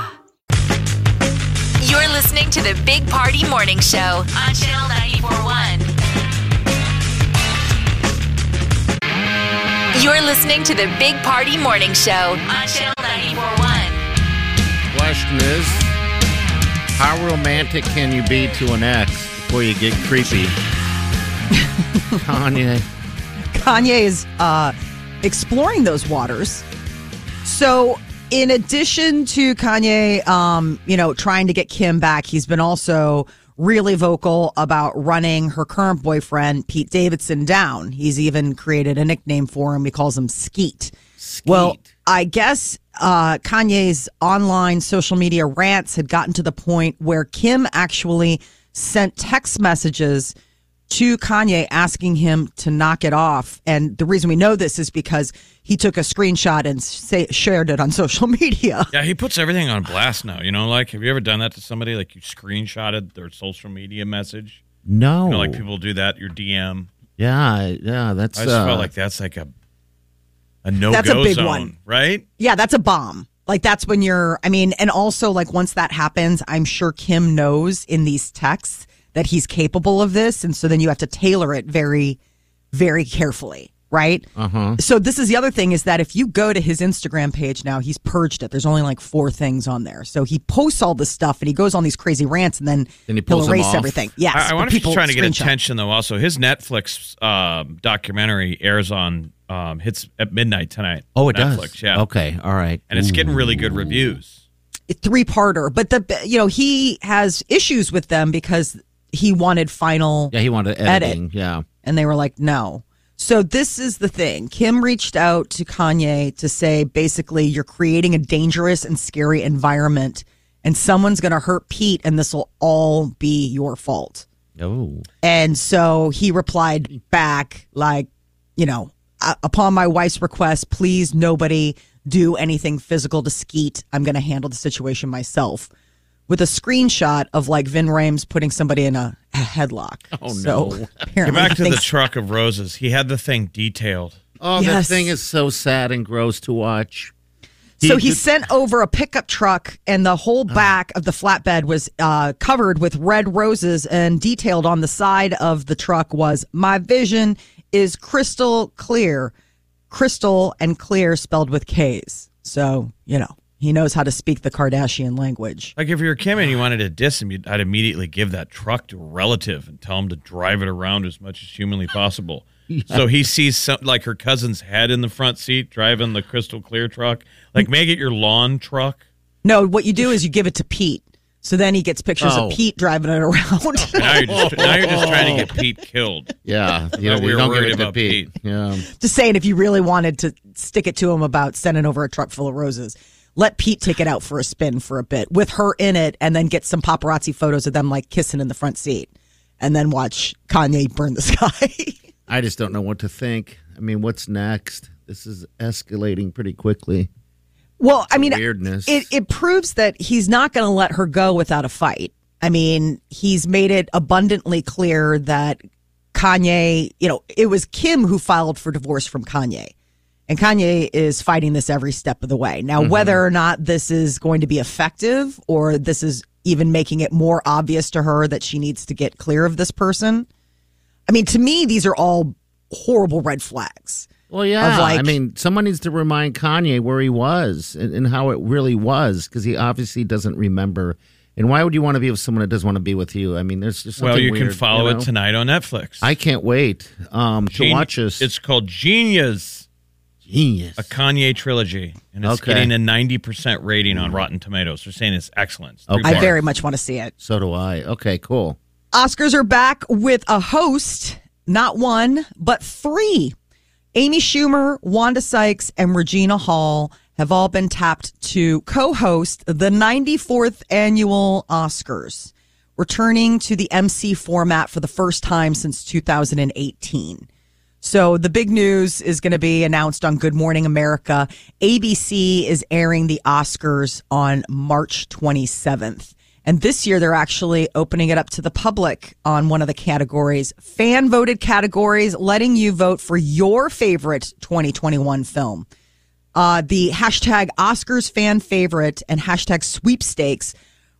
You're listening to the Big Party Morning Show on Channel ninety-four point one. You're listening to the Big Party Morning Show on Channel ninety-four point one. Question is, how romantic can you be to an ex before you get creepy? Kanye. Kanye is uh, exploring those waters. So... in addition to Kanye, um, you know, trying to get Kim back, he's been also really vocal about running her current boyfriend, Pete Davidson, down. He's even created a nickname for him. He calls him Skeet. Skeet. Well, I guess uh, Kanye's online social media rants had gotten to the point where Kim actually sent text messages to Kanye asking him to knock it off. And the reason we know this is because he took a screenshot and say, shared it on social media. Yeah, he puts everything on blast now. You know, like, have you ever done that to somebody? Like, you screenshotted their social media message? No. You know, like, people do that, your D M. Yeah, yeah, that's... I just uh, felt like that's like a a no-go that's a big zone, one. Right? Yeah, that's a bomb. Like, that's when you're... I mean, and also, like, once that happens, I'm sure Kim knows in these texts that he's capable of this, and so then you have to tailor it very, very carefully, right? Uh-huh. So this is the other thing, is that if you go to his Instagram page now, he's purged it. There's only like four things on there. So he posts all this stuff, and he goes on these crazy rants, and then, then he he'll erase everything. Yes, I, I wonder if he's trying to get attention, though, also. His Netflix um, documentary airs on, um, hits at midnight tonight. Oh, it Netflix, does? Yeah. Okay, all right. And it's getting really good reviews. A three-parter. But, the you know, he has issues with them because... he wanted final yeah, he wanted editing, edit, yeah. And they were like, no. So this is the thing. Kim reached out to Kanye to say, basically, you're creating a dangerous and scary environment, and someone's going to hurt Pete, and this will all be your fault. Oh. And so he replied back, like, you know, upon my wife's request, please nobody do anything physical to Skeet. I'm going to handle the situation myself. With a screenshot of like Vin Rames putting somebody in a, a headlock. Oh so, no! Get back to the truck of roses. He had the thing detailed. Oh, yes. That thing is so sad and gross to watch. He so he did- sent over a pickup truck, and the whole back oh. of the flatbed was uh, covered with red roses, and detailed on the side of the truck was "My vision is crystal clear," crystal and clear spelled with K's. So you know. He knows how to speak the Kardashian language. Like, if you're Kim and you wanted to diss him, you'd, I'd immediately give that truck to a relative and tell him to drive it around as much as humanly possible. Yeah. So he sees, some, like, her cousin's head in the front seat driving the crystal clear truck. Like, make it your lawn truck. No, what you do is you give it to Pete. So then he gets pictures oh. of Pete driving it around. now, you're just, now you're just trying to get Pete killed. Yeah. You know, we were don't worried give it about to Pete. Pete. Yeah. Just saying, if you really wanted to stick it to him about sending over a truck full of roses, let Pete take it out for a spin for a bit with her in it, and then get some paparazzi photos of them like kissing in the front seat, and then watch Kanye burn the sky. I just don't know what to think. I mean, what's next? This is escalating pretty quickly. Well, it's I mean, weirdness. It, it proves that he's not going to let her go without a fight. I mean, he's made it abundantly clear that Kanye, you know, it was Kim who filed for divorce from Kanye. And Kanye is fighting this every step of the way. Now, mm-hmm. whether or not this is going to be effective or this is even making it more obvious to her that she needs to get clear of this person. I mean, to me, these are all horrible red flags. Well, yeah. Of like, I mean, someone needs to remind Kanye where he was and, and how it really was, because he obviously doesn't remember. And why would you want to be with someone that doesn't want to be with you? I mean, there's just something Well, you weird, can follow you know? it tonight on Netflix. I can't wait um, to Gen- watch this. It's called Genius. Genius. A Kanye trilogy. And it's okay. getting a ninety percent rating on Rotten Tomatoes. They're saying it's excellent. Okay. I very much want to see it. So do I. Okay, cool. Oscars are back with a host, not one, but three. Amy Schumer, Wanda Sykes, and Regina Hall have all been tapped to co-host the ninety-fourth annual Oscars, returning to the M C format for the first time since two thousand eighteen. So the big news is going to be announced on Good Morning America. A B C is airing the Oscars on March twenty-seventh. And this year, they're actually opening it up to the public on one of the categories, fan-voted categories, letting you vote for your favorite twenty twenty-one film. Uh, the hashtag Oscars fan favorite and hashtag sweepstakes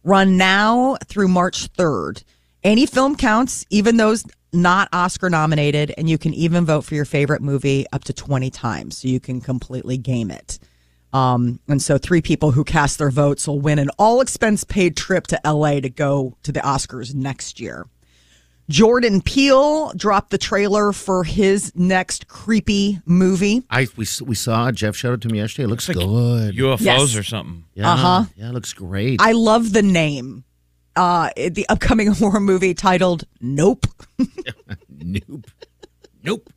run now through March third. Any film counts, even those not Oscar nominated, and you can even vote for your favorite movie up to twenty times. So you can completely game it. Um, and so three people who cast their votes will win an all-expense-paid trip to L A to go to the Oscars next year. Jordan Peele dropped the trailer for his next creepy movie. I we we saw Jeff showed it to me yesterday. It looks like good. U F Os yes. or something. Yeah, uh-huh. Yeah, it looks great. I love the name. Uh, the upcoming horror movie titled Nope. Nope. Nope.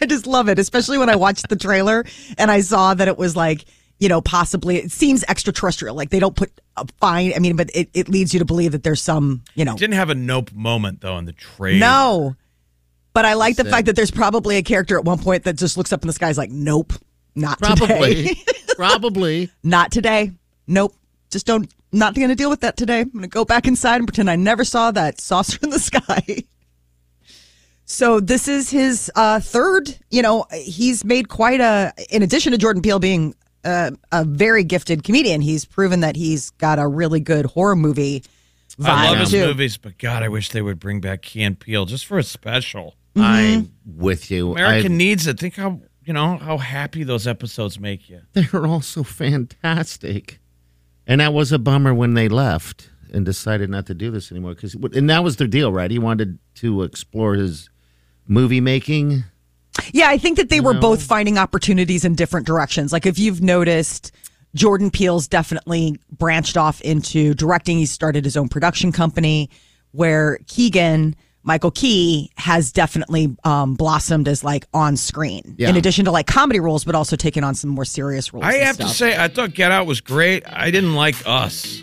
I just love it, especially when I watched the trailer and I saw that it was like, you know, possibly it seems extraterrestrial. Like they don't put a fine. I mean, but it, it leads you to believe that there's some, you know. It didn't have a nope moment, though, in the trailer. No. But I like That's the it. fact that there's probably a character at one point that just looks up in the sky and is like, nope, not probably. today. Probably. Not today. Nope. Just don't. Not going to deal with that today. I'm going to go back inside and pretend I never saw that saucer in the sky. So this is his uh, third, you know, he's made quite a, in addition to Jordan Peele being a, a very gifted comedian, he's proven that he's got a really good horror movie vibe, I love his too. movies, but God, I wish they would bring back Key and Peele just for a special. Mm-hmm. I'm with you. America needs it. Think how, you know, how happy those episodes make you. They're all so fantastic. And that was a bummer when they left and decided not to do this anymore. Cause, and that was their deal, right? He wanted to explore his... movie making? Yeah, I think that they you were know? both finding opportunities in different directions. Like if you've noticed, Jordan Peele's definitely branched off into directing. He started his own production company where Keegan, Michael Key, has definitely um, blossomed as like on screen. Yeah. In addition to like comedy roles, but also taking on some more serious roles. I have stuff. to say, I thought Get Out was great. I didn't like Us.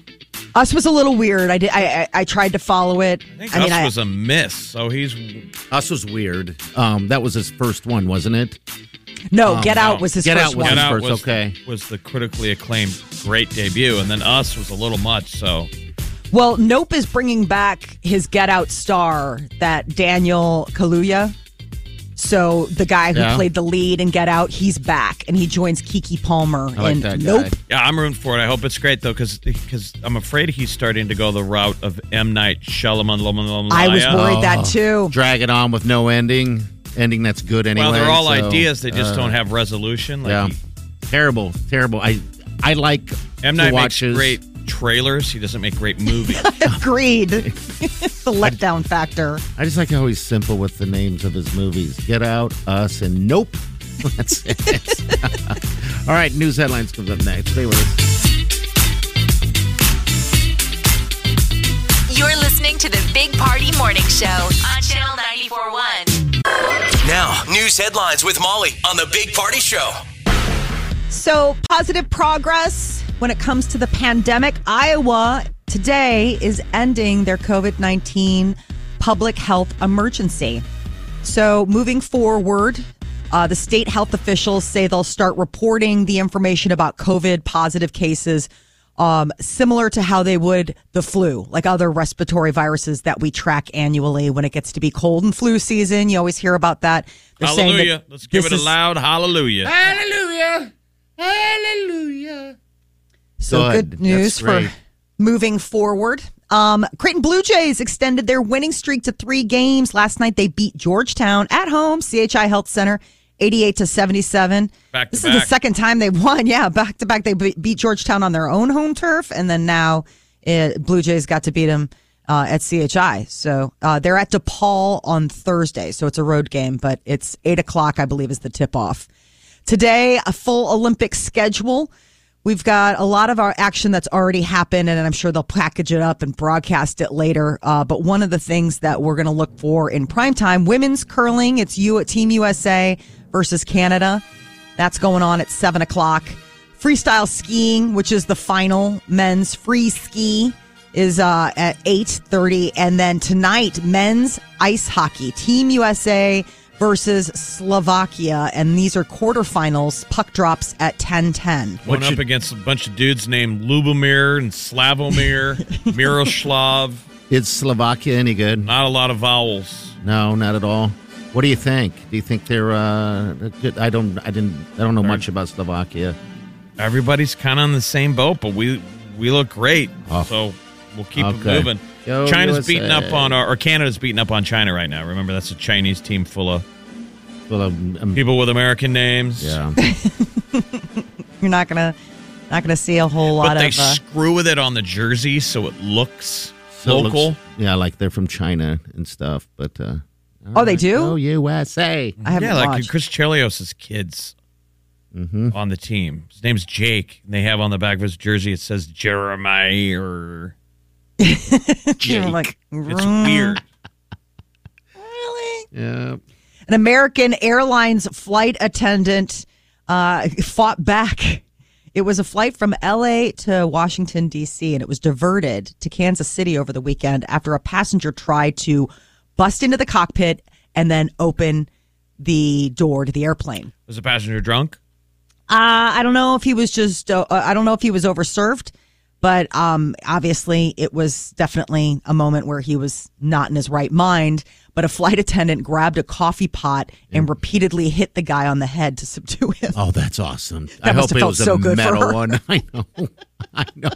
Us was a little weird. I did. I I, I tried to follow it. I think I Us mean, was I, a miss. So he's Us was weird. Um, that was his first one, wasn't it? No, um, Get Out no. was his Get first out was one. Get Out was, okay. was the critically acclaimed great debut, and then Us was a little much. So, well, Nope is bringing back his Get Out star, that Daniel Kaluuya. So the guy who yeah. played the lead in Get Out, he's back, and he joins Keke Palmer I like in that Nope. Guy. Yeah, I'm rooting for it. I hope it's great, though, because I'm afraid he's starting to go the route of M. Night Shyamalan. I was worried oh. that, too. Drag it on with no ending. Ending that's good anyway. Well, they're all so, ideas. They just uh, don't have resolution. Like, yeah. Terrible. Terrible. I I like M. Night makes great trailers. He doesn't make great movies. Agreed. It's the letdown I, factor. I just like how he's simple with the names of his movies. Get Out, Us, and Nope. That's it. All right, news headlines comes up next. Stay with us. You're listening to the Big Party Morning Show on Channel ninety-four point one. Now, news headlines with Molly on the Big Party Show. So, positive progress when it comes to the pandemic. Iowa today is ending their COVID nineteen public health emergency. So moving forward, uh, the state health officials say they'll start reporting the information about COVID positive cases um, similar to how they would the flu, like other respiratory viruses that we track annually when it gets to be cold and flu season. You always hear about that. They're hallelujah. That Let's give it a loud hallelujah. Hallelujah. Hallelujah. So good, good news for moving forward. Um, Creighton Blue Jays extended their winning streak to three games. Last night they beat Georgetown at home, C H I Health Center, eighty-eight to seventy-seven. Back to this back. Is the second time they won. Yeah, back to back. They beat Georgetown on their own home turf, and then now it, Blue Jays got to beat them uh, at C H I. So uh, they're at DePaul on Thursday, so it's a road game, but it's eight o'clock, I believe, is the tip-off. Today, a full Olympic schedule. We've got a lot of our action that's already happened, and I'm sure they'll package it up and broadcast it later. Uh, but one of the things that we're going to look for in primetime, women's curling, it's you at Team U S A versus Canada. That's going on at seven o'clock. Freestyle skiing, which is the final. Men's free ski is uh, at eight thirty. And then tonight, men's ice hockey, Team U S A versus Slovakia, and these are quarterfinals. Puck drops at ten ten. Went up against a bunch of dudes named Lubomir and Slavomir, Miroslav. Is Slovakia any good? Not a lot of vowels. No, not at all. What do you think? Do you think they're uh, good? I don't. I didn't. I don't know they're, much about Slovakia. Everybody's kind of on the same boat, but we we look great, oh. so we'll keep okay. it moving. Yo, China's U S A. Beating up on, our, or Canada's beating up on China right now. Remember, that's a Chinese team full of, full of um, people with American names. Yeah, you're not gonna, not gonna see a whole lot but of. They uh, screw with it on the jersey, so it looks so local. It looks, yeah, like they're from China and stuff. But uh, oh, right. They do. Oh, U S A. I haven't. Yeah, like watched. Chris Chelios's kids mm-hmm. on the team. His name's Jake, and they have on the back of his jersey it says Jeremiah or. Jake. Like, it's weird. Really? Yeah. An American Airlines flight attendant uh, fought back. It was a flight from L A to Washington, D C, and it was diverted to Kansas City over the weekend after a passenger tried to bust into the cockpit and then open the door to the airplane. Was the passenger drunk? Uh, I don't know if he was just, uh, I don't know if he was overserved. But um, obviously, it was definitely a moment where he was not in his right mind. But a flight attendant grabbed a coffee pot and mm. repeatedly hit the guy on the head to subdue him. Oh, that's awesome. That I hope it was so a good metal one. I know. I know.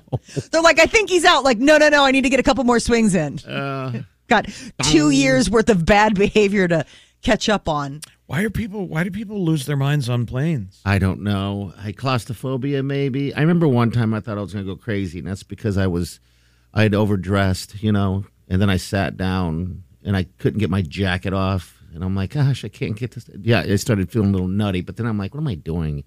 They're like, I think he's out. Like, no, no, no. I need to get a couple more swings in. Uh, Got two um, years worth of bad behavior to catch up on. Why are people? Why do people lose their minds on planes? I don't know. I claustrophobia, maybe. I remember one time I thought I was going to go crazy, and that's because I was, I had overdressed, you know. And then I sat down, and I couldn't get my jacket off, and I'm like, gosh, I can't get this. Yeah, I started feeling a little nutty, but then I'm like, what am I doing?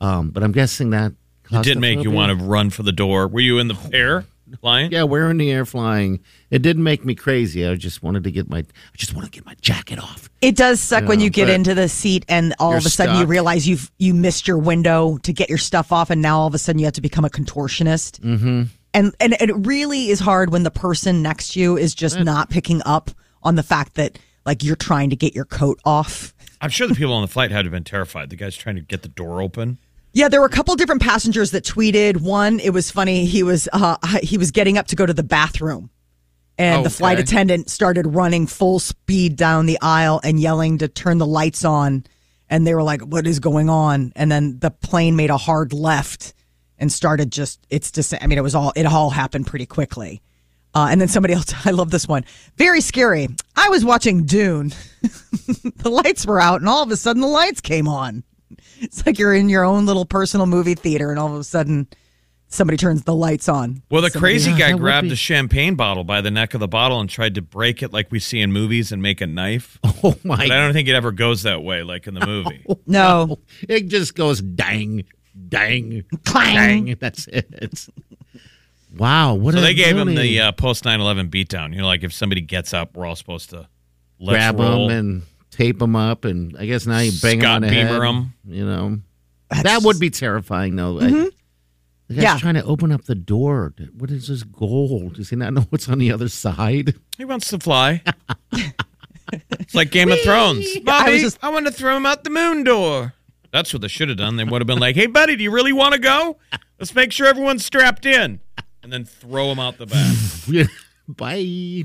Um, but I'm guessing that it did make you want to run for the door. Were you in the air flying? Yeah, we're in the air flying. It didn't make me crazy. I just wanted to get my, I just want to get my jacket off. It does suck you when know, you get into the seat and all of a sudden stuck. You realize you've you missed your window to get your stuff off, and now all of a sudden you have to become a contortionist. Mm-hmm. And and it really is hard when the person next to you is just yeah. not picking up on the fact that like you're trying to get your coat off. I'm sure the people on the flight had to have been terrified. The guy's trying to get the door open. Yeah, there were a couple different passengers that tweeted. One, it was funny. He was uh, he was getting up to go to the bathroom, and okay. the flight attendant started running full speed down the aisle and yelling to turn the lights on. And they were like, "What is going on?" And then the plane made a hard left and started just. It's just. I mean, it was all. It all happened pretty quickly. Uh, and then somebody else. I love this one. Very scary. I was watching Dune. The lights were out, and all of a sudden, the lights came on. It's like you're in your own little personal movie theater, and all of a sudden, somebody turns the lights on. Well, the somebody, crazy guy yeah, grabbed be... a champagne bottle by the neck of the bottle and tried to break it like we see in movies and make a knife. Oh, my. But I don't think it ever goes that way like in the movie. Oh, no. no. It just goes dang, dang, clang. Dang. That's it. Wow. What so they gave doing? him the uh, post nine eleven beatdown. You know, like if somebody gets up, we're all supposed to let's grab roll. them and... tape them up, and I guess now you bang Scott them on the Beamer head. Them. You know, that's that would be terrifying, though. Mm-hmm. I, the guy's yeah. trying to open up the door. What is his goal? Does he not know what's on the other side? He wants to fly. It's like Game Wee! Of Thrones. Bobby, I, was just... I want to throw him out the moon door. That's what they should have done. They would have been like, "Hey, buddy, do you really want to go? Let's make sure everyone's strapped in. And then throw them out the back. Bye.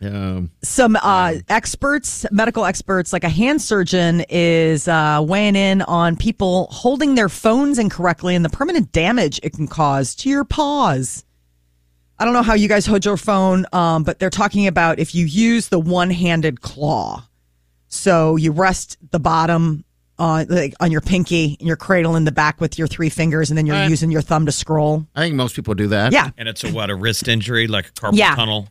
Um, Some uh, experts, medical experts, like a hand surgeon is uh, weighing in on people holding their phones incorrectly and the permanent damage it can cause to your paws. I don't know how you guys hold your phone, um, but they're talking about if you use the one-handed claw. So you rest the bottom on, like, on your pinky and you're cradling the back with your three fingers and then you're uh, using your thumb to scroll. I think most people do that. Yeah. And it's a what, a wrist injury, like a carpal yeah. tunnel?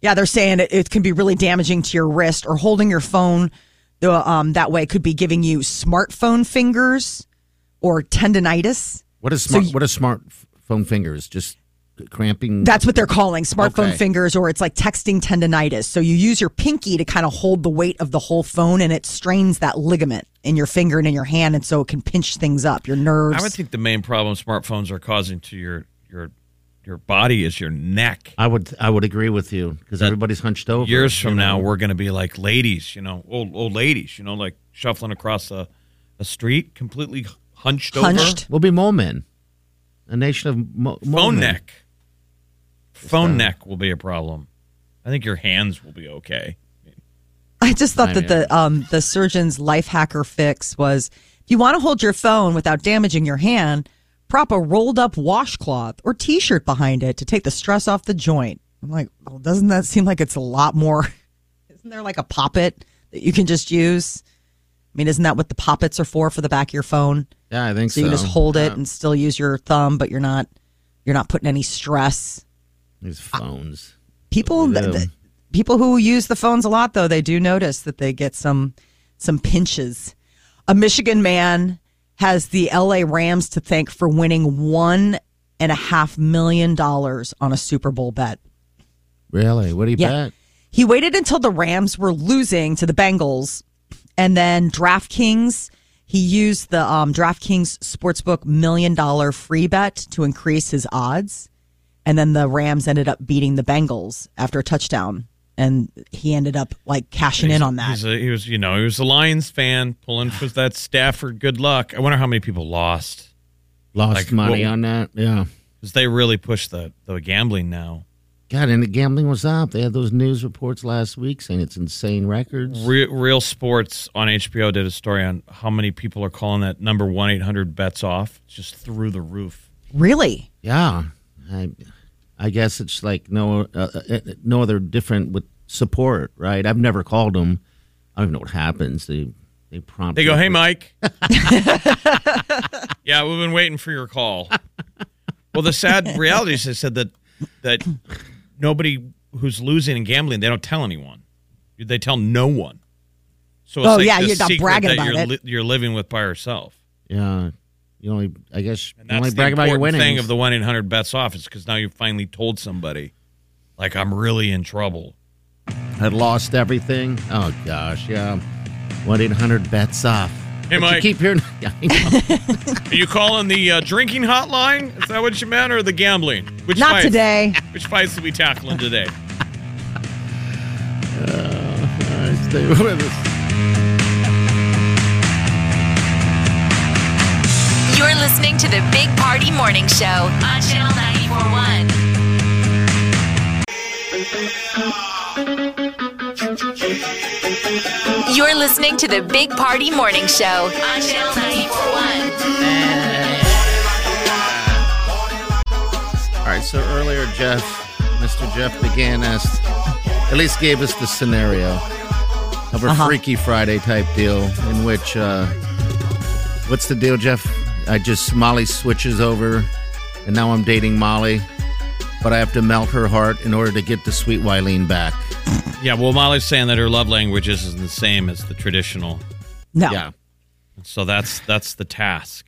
Yeah, they're saying it, it can be really damaging to your wrist, or holding your phone um, that way could be giving you smartphone fingers or tendonitis. What is smart? So you, what is smartphone fingers? Just cramping? That's what they're calling smartphone okay. fingers, or it's like texting tendonitis. So you use your pinky to kind of hold the weight of the whole phone, and it strains that ligament in your finger and in your hand, and so it can pinch things up, your nerves. I would think the main problem smartphones are causing to your your. Your body is your neck. I would I would agree with you, because everybody's hunched over. Years from you know? now, we're going to be like ladies, you know, old old ladies, you know, like shuffling across a, a street, completely hunched, hunched. over. We'll be mole men. A nation of mo- mole Phone men. neck. Phone so. neck will be a problem. I think your hands will be okay. I just thought I that mean, the um, the surgeon's life hacker fix was, if you want to hold your phone without damaging your hand, prop a rolled-up washcloth or T-shirt behind it to take the stress off the joint. I'm like, well, doesn't that seem like it's a lot more? Isn't there like a poppet that you can just use? I mean, isn't that what the poppets are for, for the back of your phone? Yeah, I think so. So you can just hold yeah. it and still use your thumb, but you're not you're not putting any stress. These phones. Uh, people, th- th- people who use the phones a lot, though, they do notice that they get some some pinches. A Michigan man has the L A. Rams to thank for winning one and a half million dollars on a Super Bowl bet. Really? What do you yeah. bet? He waited until the Rams were losing to the Bengals, and then DraftKings, he used the um, DraftKings Sportsbook million dollar free bet to increase his odds, and then the Rams ended up beating the Bengals after a touchdown. And he ended up like cashing he's, in on that. He's a, he was, you know, he was a Lions fan pulling for that Stafford good luck. I wonder how many people lost lost like, money well, on that. Yeah, because they really push the the gambling now. God, and the gambling was up. They had those news reports last week saying it's insane records. Real, Real Sports on H B O did a story on how many people are calling that number one eight hundred bets off. It's just through the roof. Really? Yeah. I. I guess it's like no uh, no other different with support, right? I've never called them. I don't even know what happens. They they prompt. They go, "Hey, Mike." Yeah, we've been waiting for your call. Well, the sad reality is they said that that nobody who's losing and gambling, they don't tell anyone. They tell no one. So it's oh like yeah, you're not bragging about you're, it. Li- you're living with by yourself. Yeah. You only, I guess, and you only brag about your winnings. That's the thing of the one eight hundred bets off, is because now you've finally told somebody, like, I'm really in trouble. I'd lost everything. Oh, gosh, yeah. one eight hundred bets off. Hey, but Mike. You keep hearing. Yeah, are you calling the uh, drinking hotline? Is that what you meant, or the gambling? Which Not fights? today. Which fights are we tackling today? Uh, all right, stay with us. You're listening to the Big Party Morning Show on Channel ninety-four point one. You're listening to the Big Party Morning Show on Channel ninety-four point one. All right, so earlier, Jeff, Mister Jeff began us, at least gave us the scenario of a uh-huh. Freaky Friday type deal in which, uh, what's the deal, Jeff? I just, Molly switches over, and now I'm dating Molly, but I have to melt her heart in order to get the sweet Wileen back. Yeah, well, Molly's saying that her love language isn't the same as the traditional. No. Yeah. So that's that's the task.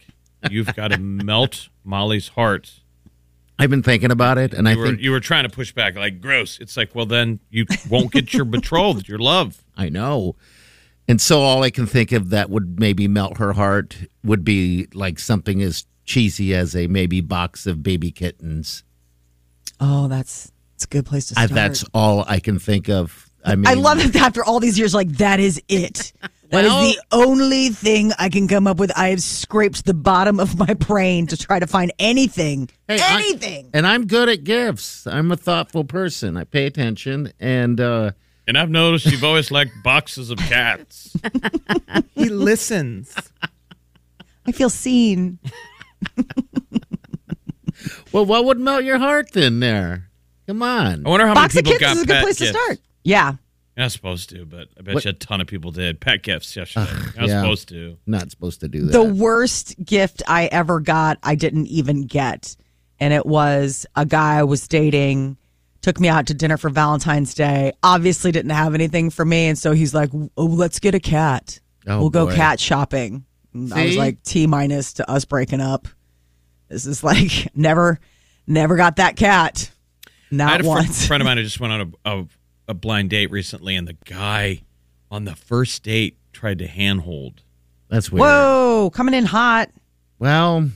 You've got to melt Molly's heart. I've been thinking about it, and you I were, think... You were trying to push back, like, gross. It's like, well, then you won't get your betrothed, your love. I know. And so all I can think of that would maybe melt her heart would be like something as cheesy as a maybe box of baby kittens. Oh, that's, that's a good place to start. I, that's all I can think of. I mean, I love it. After all these years, like, that is it. That no. is the only thing I can come up with. I have scraped the bottom of my brain to try to find anything. Hey, anything. I, and I'm good at gifts. I'm a thoughtful person. I pay attention. And uh, and I've noticed you've always liked boxes of cats. He listens. I feel seen. Well, what would melt your heart then there? Come on. I wonder how Box many people got pet gifts. Box of Kids is a good place gifts. to start. Yeah. You're not supposed to, but I bet what? you a ton of people did. Pet gifts yesterday. Ugh, You're not yeah. supposed to. Not supposed to do that. The worst gift I ever got, I didn't even get. And it was a guy I was dating, took me out to dinner for Valentine's Day, obviously didn't have anything for me. And so he's like, oh, let's get a cat. Oh, we'll boy. go cat shopping. And I was like, T minus to us breaking up. This is like, never, never got that cat. Not I had a once. Fr- friend of mine who just went on a, a a blind date recently, and the guy on the first date tried to handhold. That's weird. Whoa, coming in hot. Well,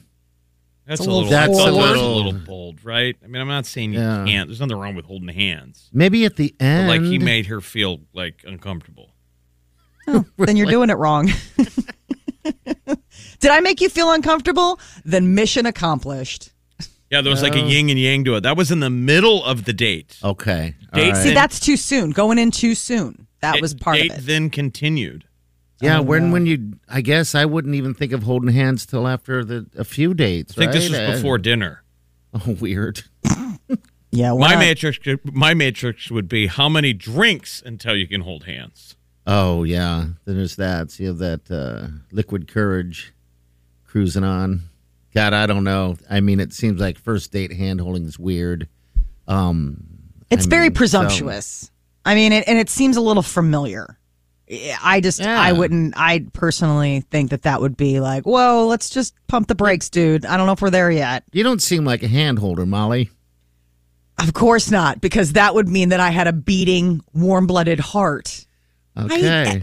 that's a little, that's a little bold, right? I mean, I'm not saying you yeah. can't. There's nothing wrong with holding hands. Maybe at the end, but like he made her feel like uncomfortable. Oh, then you're doing it wrong. Did I make you feel uncomfortable? Then mission accomplished. Yeah, there was like a yin and yang to it. That was in the middle of the date. Okay. Date right. then, See, that's too soon. Going in too soon. That it, was part of it. Date then continued. Yeah, oh, when wow. when you, I guess I wouldn't even think of holding hands till after the a few dates. I think right? this was uh, before dinner. Oh, weird. yeah. My not? matrix, my matrix would be how many drinks until you can hold hands. Oh yeah, then there's that. So you have that uh, liquid courage cruising on. God, I don't know. I mean, it seems like first date hand-holding is weird. Um, it's I mean, very presumptuous. So. I mean, it, and it seems a little familiar. I just, yeah. I wouldn't, I personally think that that would be like, whoa, let's just pump the brakes, dude. I don't know if we're there yet. You don't seem like a hand-holder, Molly. Of course not, because that would mean that I had a beating, warm-blooded heart. Okay. I,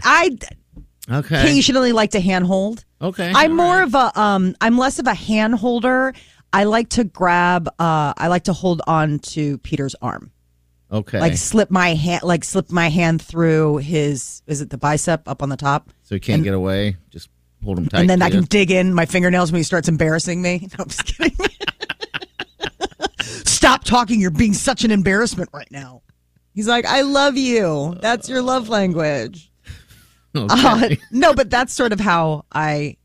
I okay. occasionally like to hand-hold. Okay. I'm more right. of a, um, I'm less of a hand holder. I like to grab, uh, I like to hold on to Peter's arm. Okay. Like slip my hand, like slip my hand through his, is it the bicep up on the top? So he can't and, get away. Just hold him tight. And then I you. can dig in my fingernails when he starts embarrassing me. No, I'm just kidding. Stop talking. You're being such an embarrassment right now. He's like, I love you. That's your love language. Okay. Uh, no, but that's sort of how I...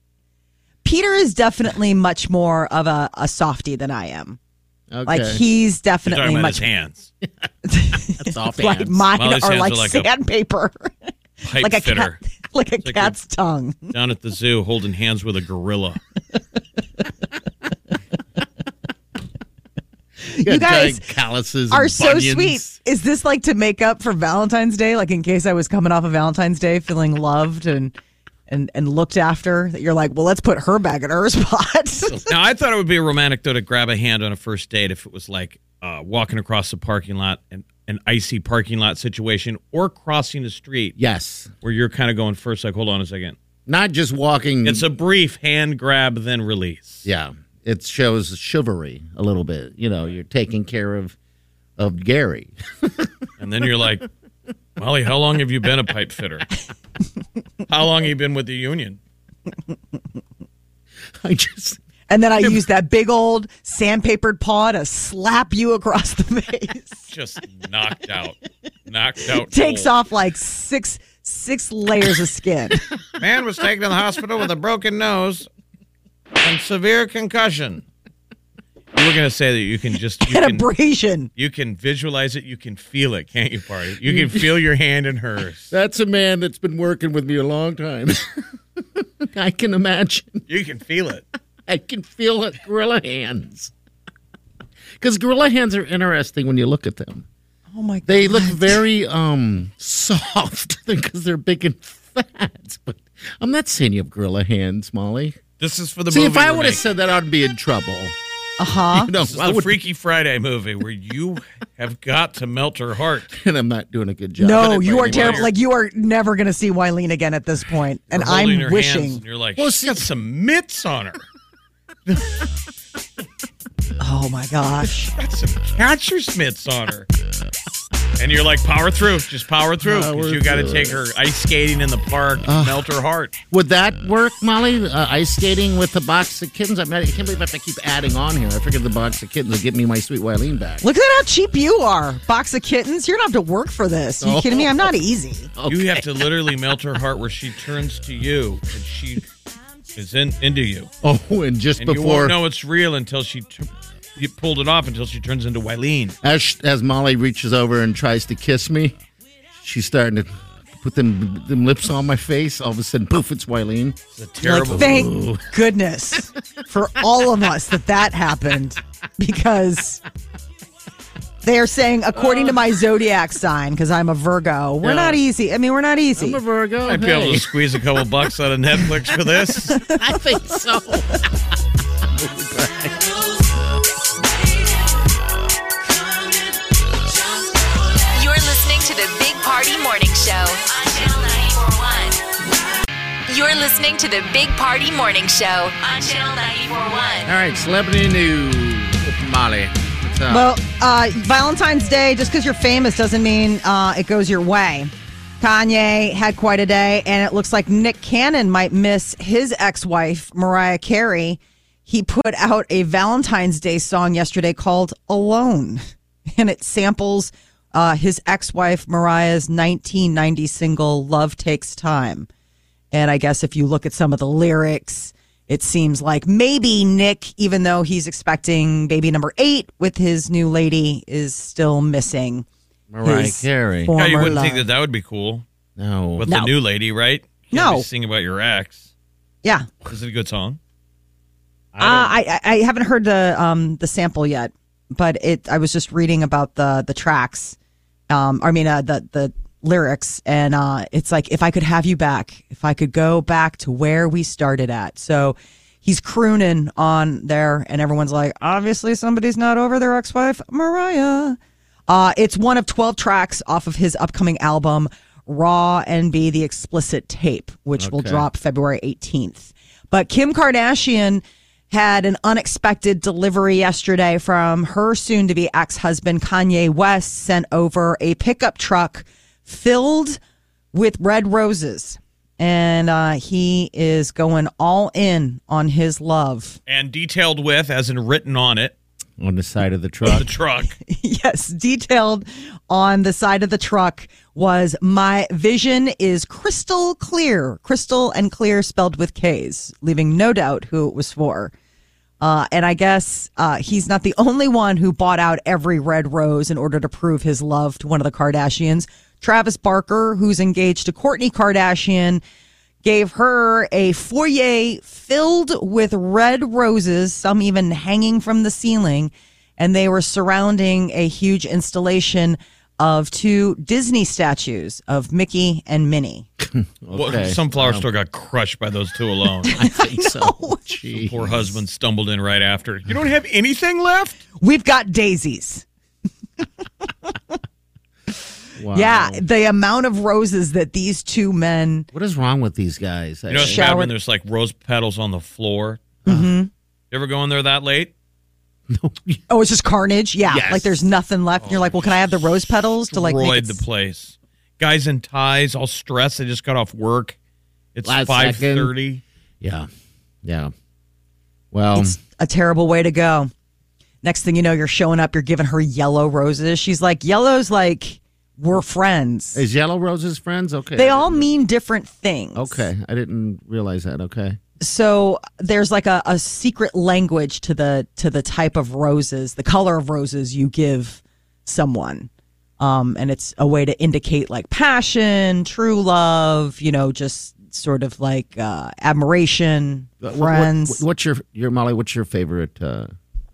Peter is definitely much more of a, a softie than I am. Okay. Like, he's definitely You're much... His hands. Soft like hands. Mine Molly's are hands like, are like sandpaper. A like a fitter. Cat, like a like cat's tongue. Down at the zoo, holding hands with a gorilla. You, you guys calluses are so sweet. Is this like to make up for Valentine's Day? Like in case I was coming off of Valentine's Day feeling loved and and, and looked after, that you're like, well, let's put her back in her spot. Now, I thought it would be romantic, though, to grab a hand on a first date if it was like uh, walking across the parking lot, and an icy parking lot situation, or crossing the street. Yes. Where you're kind of going first, like, hold on a second. Not just walking. It's a brief hand grab, then release. Yeah. It shows chivalry a little bit. You know, you're taking care of of Gary. And then you're like, Molly, how long have you been a pipe fitter? How long have you been with the union? I just And then I I'm, use that big old sandpapered paw to slap you across the face. Just knocked out. Knocked out. Takes old. off like six six layers of skin. Man was taken to the hospital with a broken nose. And severe concussion. You were going to say that you can just... You An abrasion. Can, you can visualize it. You can feel it, can't you, Party? You can feel your hand in hers. That's a man that's been working with me a long time. I can imagine. You can feel it. I can feel it. Gorilla hands. Because gorilla hands are interesting when you look at them. Oh, my God. They look very um, soft because they're big and fat. But I'm not saying you have gorilla hands, Molly. This is for the See, movie. See, if I would have said that, I'd be in trouble. Uh huh. You know, this is I the would... Freaky Friday movie where you have got to melt her heart. And I'm not doing a good job. No, you are terrible. Like, you are never going to see Wileen again at this point. And you're I'm her wishing. And you're like, well, she's got some mitts on her. Oh, my gosh. She's got some catcher's mitts on her. And you're like, power through. Just power through. Because you got to take her ice skating in the park, uh, melt her heart. Would that work, Molly? Uh, ice skating with the box of kittens? I'm not, I can't believe I have to keep adding on here. I figured the box of kittens would get me my sweet Wileen back. Look at how cheap you are. Box of kittens? You're going to have to work for this. Are you oh. kidding me? I'm not easy. Okay. You have to literally melt her heart where she turns to you and she is in, into you. Oh, and just and before. You won't know it's real until she. T- You pulled it off until she turns into Wileen. As as Molly reaches over and tries to kiss me, she's starting to put them, them lips on my face. All of a sudden, poof, it's Wileen. It's a terrible... Like, thank Ooh. goodness for all of us that that happened, because they are saying, according to my zodiac sign, because I'm a Virgo, we're yeah. not easy. I mean, we're not easy. I'm a Virgo. I'd hey. be able to squeeze a couple bucks out of Netflix for this. I think so. Party Morning Show on Channel ninety-four point one. You're listening to the Big Party Morning Show on Channel ninety-four point one. All right, celebrity news with Molly. What's up? Well, uh, Valentine's Day, just because you're famous doesn't mean uh, it goes your way. Kanye had quite a day, and it looks like Nick Cannon might miss his ex-wife, Mariah Carey. He put out a Valentine's Day song yesterday called Alone, and it samples... Uh, his ex-wife Mariah's nineteen ninety single "Love Takes Time," and I guess if you look at some of the lyrics, it seems like maybe Nick, even though he's expecting baby number eight with his new lady, is still missing Mariah Carey. No, you wouldn't love. think that that would be cool. No, with no. the new lady, right? You no, sing about your ex. Yeah, is it a good song? I uh, I, I haven't heard the um the sample yet, but it. I was just reading about the the tracks. Um, I mean, uh, the, the lyrics, and uh, it's like, if I could have you back, if I could go back to where we started at. So he's crooning on there, and everyone's like, obviously somebody's not over their ex-wife, Mariah. Uh, it's one of twelve tracks off of his upcoming album, Raw and Be the Explicit Tape, which okay. will drop February eighteenth. But Kim Kardashian had an unexpected delivery yesterday from her soon-to-be ex-husband, Kanye West, sent over a pickup truck filled with red roses. And uh, he is going all in on his love. And detailed with, as in written on it. On the side of the truck. The truck. Yes, detailed on the side of the truck was, my vision is crystal clear. Crystal and clear spelled with K's, leaving no doubt who it was for. Uh, and I guess uh, he's not the only one who bought out every red rose in order to prove his love to one of the Kardashians. Travis Barker, who's engaged to Kourtney Kardashian, gave her a foyer filled with red roses, some even hanging from the ceiling, and they were surrounding a huge installation of two Disney statues of Mickey and Minnie. Okay. Well, Sunflower um, Store got crushed by those two alone. I think I so. The poor husband stumbled in right after. You don't have anything left? We've got daisies. Wow. Yeah, the amount of roses that these two men... What is wrong with these guys? You know what's bad when there's like rose petals on the floor? Mm-hmm. Uh, you ever go in there that late? No. Oh, it's just carnage? Yeah, yes. Like there's nothing left. Oh, and you're like, well, can I have the rose petals? to like Destroyed the place. Guys in ties, all stressed. They just got off work. It's five thirty. Yeah, yeah. Well, it's a terrible way to go. Next thing you know, you're showing up, you're giving her yellow roses. She's like, yellow's like... We're friends. Is yellow roses friends? Okay. They all mean different things. Okay. I didn't realize that. Okay. So there's like a, a secret language to the to the type of roses, the color of roses you give someone. Um, and it's a way to indicate like passion, true love, you know, just sort of like uh, admiration, what, friends. What, what's your, your, Molly, what's your favorite uh,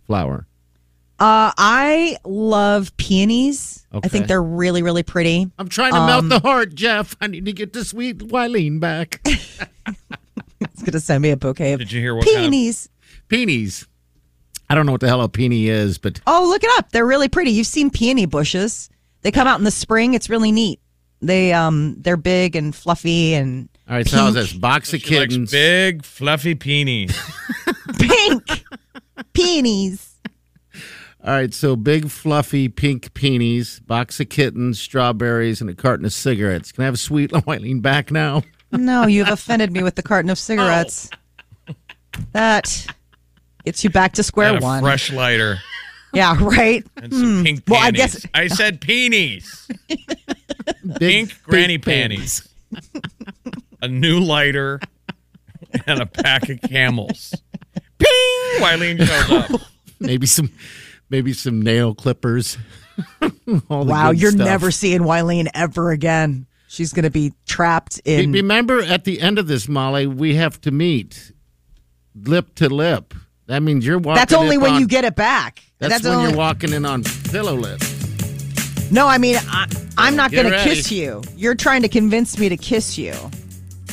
flower? Uh, I love peonies. Okay. I think they're really, really pretty. I'm trying to um, melt the heart, Jeff. I need to get the sweet Wileen back. It's going to send me a bouquet of Did you hear what peonies. Kind of- peonies. I don't know what the hell a peony is, but... Oh, look it up. They're really pretty. You've seen peony bushes. They come out in the spring. It's really neat. They, um, they're big and fluffy and All right, pink. So how's this? Box so of kittens. Big, fluffy peonies. Pink peonies. All right, so big, fluffy, pink peonies, box of kittens, strawberries, and a carton of cigarettes. Can I have a sweet Wileen back now? No, you've offended me with the carton of cigarettes. Oh. That gets you back to square and a one. Fresh lighter. Yeah, right? And some mm. pink panties. Well, I, guess- I said peonies. Big, pink granny pink panties. A new lighter and a pack of camels. Ping! Wileen shows up. Maybe some... Maybe some nail clippers. All the wow, you're stuff. Never seeing Wileen ever again. She's going to be trapped in... Remember, at the end of this, Molly, we have to meet lip to lip. That means you're walking That's only when on, you get it back. That's, that's when only... you're walking in on pillow lips. No, I mean, I, I'm not going to kiss you. You're trying to convince me to kiss you.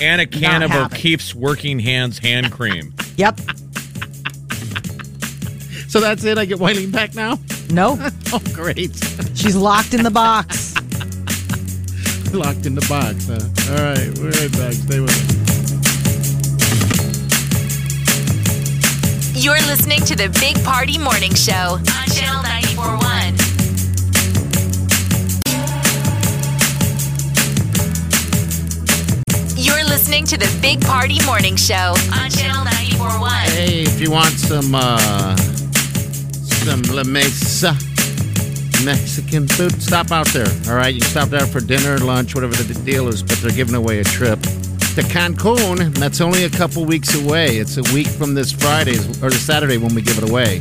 And a can not of O'Keefe's Working Hands hand cream. Yep. So that's it? I get Wileen back now? No. Oh, great. She's locked in the box. Locked in the box, huh? All right. We're right back. Stay with us. You're listening to the Big Party Morning Show on Channel ninety-four point one. You're listening to the Big Party Morning Show on Channel ninety-four point one. Hey, if you want some... uh Some La Mesa Mexican food. Stop out there, all right? You can stop there for dinner, lunch, whatever the deal is, but they're giving away a trip to Cancun. That's only a couple weeks away. It's a week from this Friday or this Saturday when we give it away.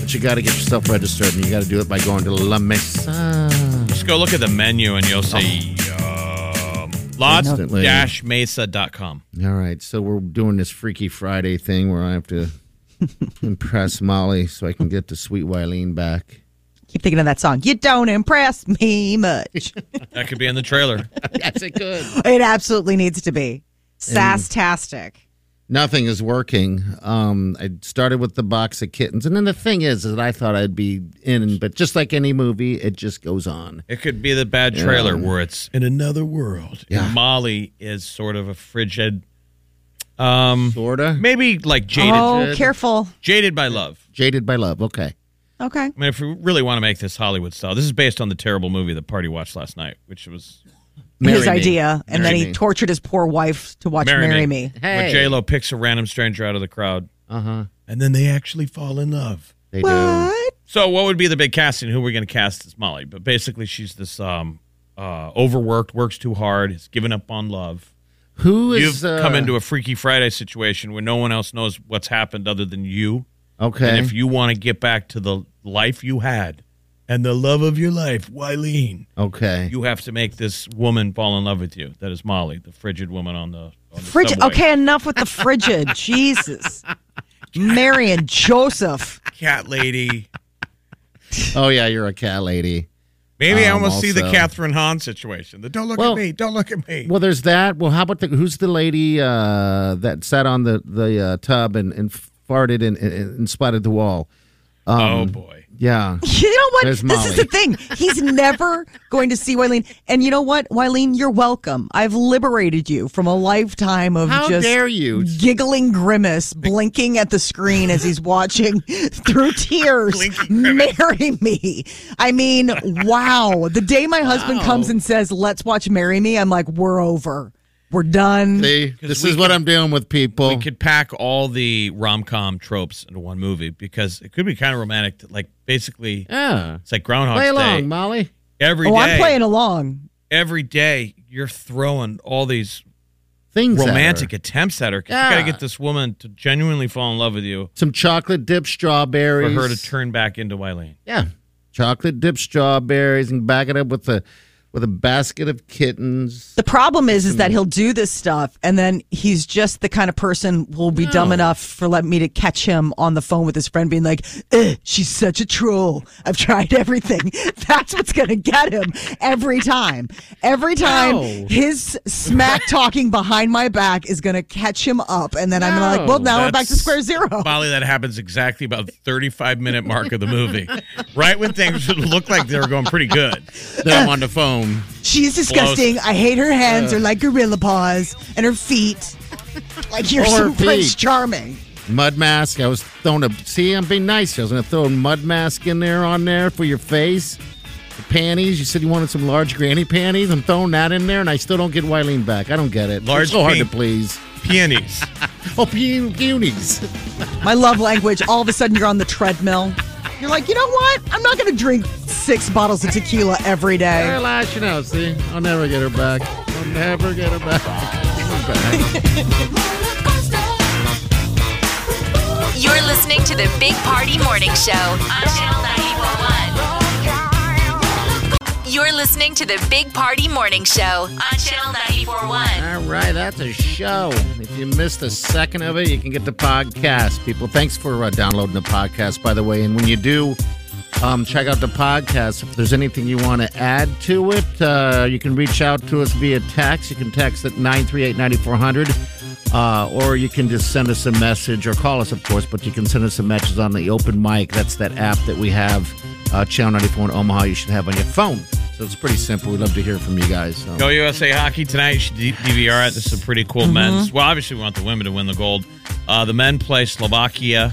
But you got to get yourself registered, and you got to do it by going to La Mesa. Just go look at the menu, and you'll see oh. L A Mesa dot com. All right, so we're doing this Freaky Friday thing where I have to... impress Molly so I can get the sweet Wileen back. Keep thinking of that song. You don't impress me much. That could be in the trailer. Yes, it could. It absolutely needs to be. Sass-tastic. Nothing is working. Um, I started with the box of kittens. And then the thing is, is that I thought I'd be in, but just like any movie, it just goes on. It could be the bad trailer um, where it's in another world. Yeah. And Molly is sort of a frigid... Um, sorta. Maybe like jaded. Oh, careful. Jaded by love. Jaded by love. Okay. Okay. I mean, if we really want to make this Hollywood style, this is based on the terrible movie that Party watched last night, which was Marry his Me. idea, and Marry then he me. tortured his poor wife to watch Marry, Marry Me. me. Hey. Where J Lo picks a random stranger out of the crowd. Uh huh. And then they actually fall in love. They what? do. So, what would be the big casting? Who we're going to cast as Molly? But basically, she's this um, uh, overworked, works too hard, has given up on love. Who is, You've uh, come into a Freaky Friday situation where no one else knows what's happened other than you. Okay. And if you want to get back to the life you had and the love of your life, Wileen. Okay. You have to make this woman fall in love with you. That is Molly, the frigid woman on the, on the frigid. Subway. Okay, enough with the frigid. Jesus. Mary and Joseph. Cat lady. Oh, yeah, you're a cat lady. Maybe um, I almost also. see the Catherine Hahn situation. The don't look well, at me, don't look at me. Well, there's that. Well, how about the, who's the lady uh, that sat on the, the uh, tub and, and farted and, and, and spotted the wall? Um, oh, boy. Yeah. You know what? There's Molly. This is the thing. He's never going to see Wileen. And you know what, Wileen, you're welcome. I've liberated you from a lifetime of how just dare you. giggling grimace, blinking at the screen as he's watching through tears. Marry Me. I mean, wow. The day my husband wow. comes and says, let's watch Marry Me, I'm like, we're over. We're done. See, this is could, what I'm dealing with, people. We could pack all the rom-com tropes into one movie because it could be kind of romantic. To, like, basically, yeah. it's like Groundhog Day. Play along, Day. Molly. Every oh, day. Oh, I'm playing along. Every day, you're throwing all these things romantic at attempts at her. Yeah. You got to get this woman to genuinely fall in love with you. Some chocolate dip strawberries. For her to turn back into Wileen. Yeah. Chocolate dip strawberries and back it up with the... with a basket of kittens. The problem is, is that he'll do this stuff, and then he's just the kind of person who'll be no. dumb enough for let me to catch him on the phone with his friend being like, she's such a troll. I've tried everything. That's what's going to get him every time. Every time no. his smack-talking behind my back is going to catch him up, and then no. I'm gonna like, well, now That's, we're back to square zero. Molly, that happens exactly about the thirty-five minute mark of the movie. Right when things look like they were going pretty good. Then I'm on the phone. She's disgusting. Blows. I hate her hands. They're like gorilla paws and her feet. Like you're oh, so Prince Charming. Mud mask. I was throwing a... See, I'm being nice. I was going to throw a mud mask in there on there for your face. The panties. You said you wanted some large granny panties. I'm throwing that in there, and I still don't get Wileen back. I don't get it. Large it's so hard to please. Peonies. oh, pe- peonies. My love language. All of a sudden, you're on the treadmill. You're like, you know what? I'm not going to drink six bottles of tequila every day. Relax, you know, see? I'll never get her back. I'll never get her back. back. You're listening to the Big Party Morning Show on Channel ninety-four point one. You're listening to the Big Party Morning Show on Channel ninety-four point one. All right, that's a show. If you missed a second of it, you can get the podcast. People, thanks for uh, downloading the podcast, by the way. And when you do, um, check out the podcast. If there's anything you want to add to it, uh, you can reach out to us via text. You can text at nine three eight, nine four zero zero. Uh, or you can just send us a message or call us, of course, but you can send us a message on the open mic. That's that app that we have, uh, Channel ninety-four in Omaha, you should have on your phone. So it's pretty simple. We'd love to hear from you guys. So. Go U S A Hockey tonight. You should D V R it. This is a pretty cool mm-hmm. men's. Well, obviously, we want the women to win the gold. Uh, the men play Slovakia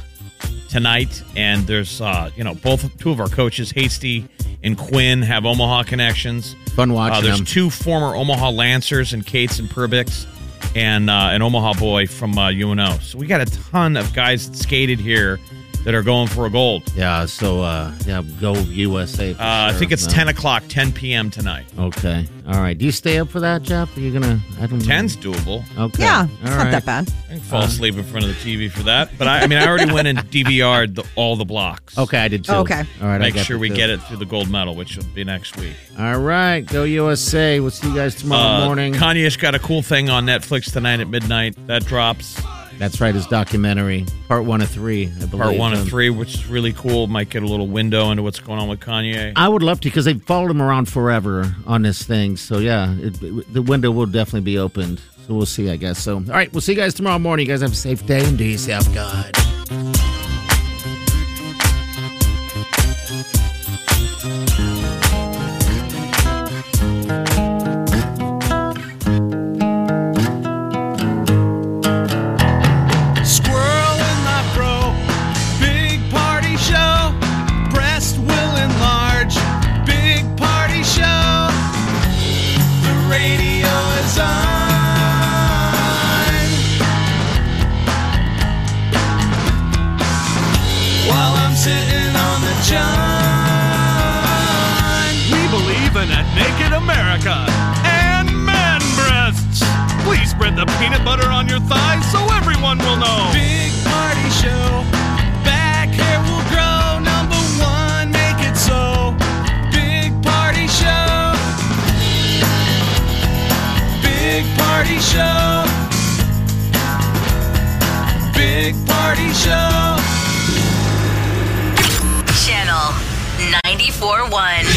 tonight, and there's, uh, you know, both two of our coaches, Hasty and Quinn, have Omaha connections. Fun watching uh, there's them. There's two former Omaha Lancers, and Cates and Perbix. And uh, an Omaha boy from uh, U N O. So we got a ton of guys that skated here that are going for a gold. Yeah, so uh, yeah, go U S A. For uh, sure. I think it's no. ten o'clock, ten p.m. tonight. Okay. All right. Do you stay up for that, Jeff? Are you going to? I don't ten's know. doable. Okay. Yeah, it's all not right. that bad. I can fall uh, asleep in front of the T V for that. But I, I mean, I already went and D V R'd the, all the blocks. Okay, I did too. Oh, okay. All right. Make sure we too. get it through the gold medal, which will be next week. All right. Go U S A. We'll see you guys tomorrow uh, morning. Kanye's got a cool thing on Netflix tonight at midnight. That drops. That's right, his documentary, part one of three, I believe. Part one of three, which is really cool. Might get a little window into what's going on with Kanye. I would love to, because they've followed him around forever on this thing. So, yeah, it, it, the window will definitely be opened. So we'll see, I guess. So, all right, we'll see you guys tomorrow morning. You guys have a safe day, and do yourself good. Channel ninety-four point one.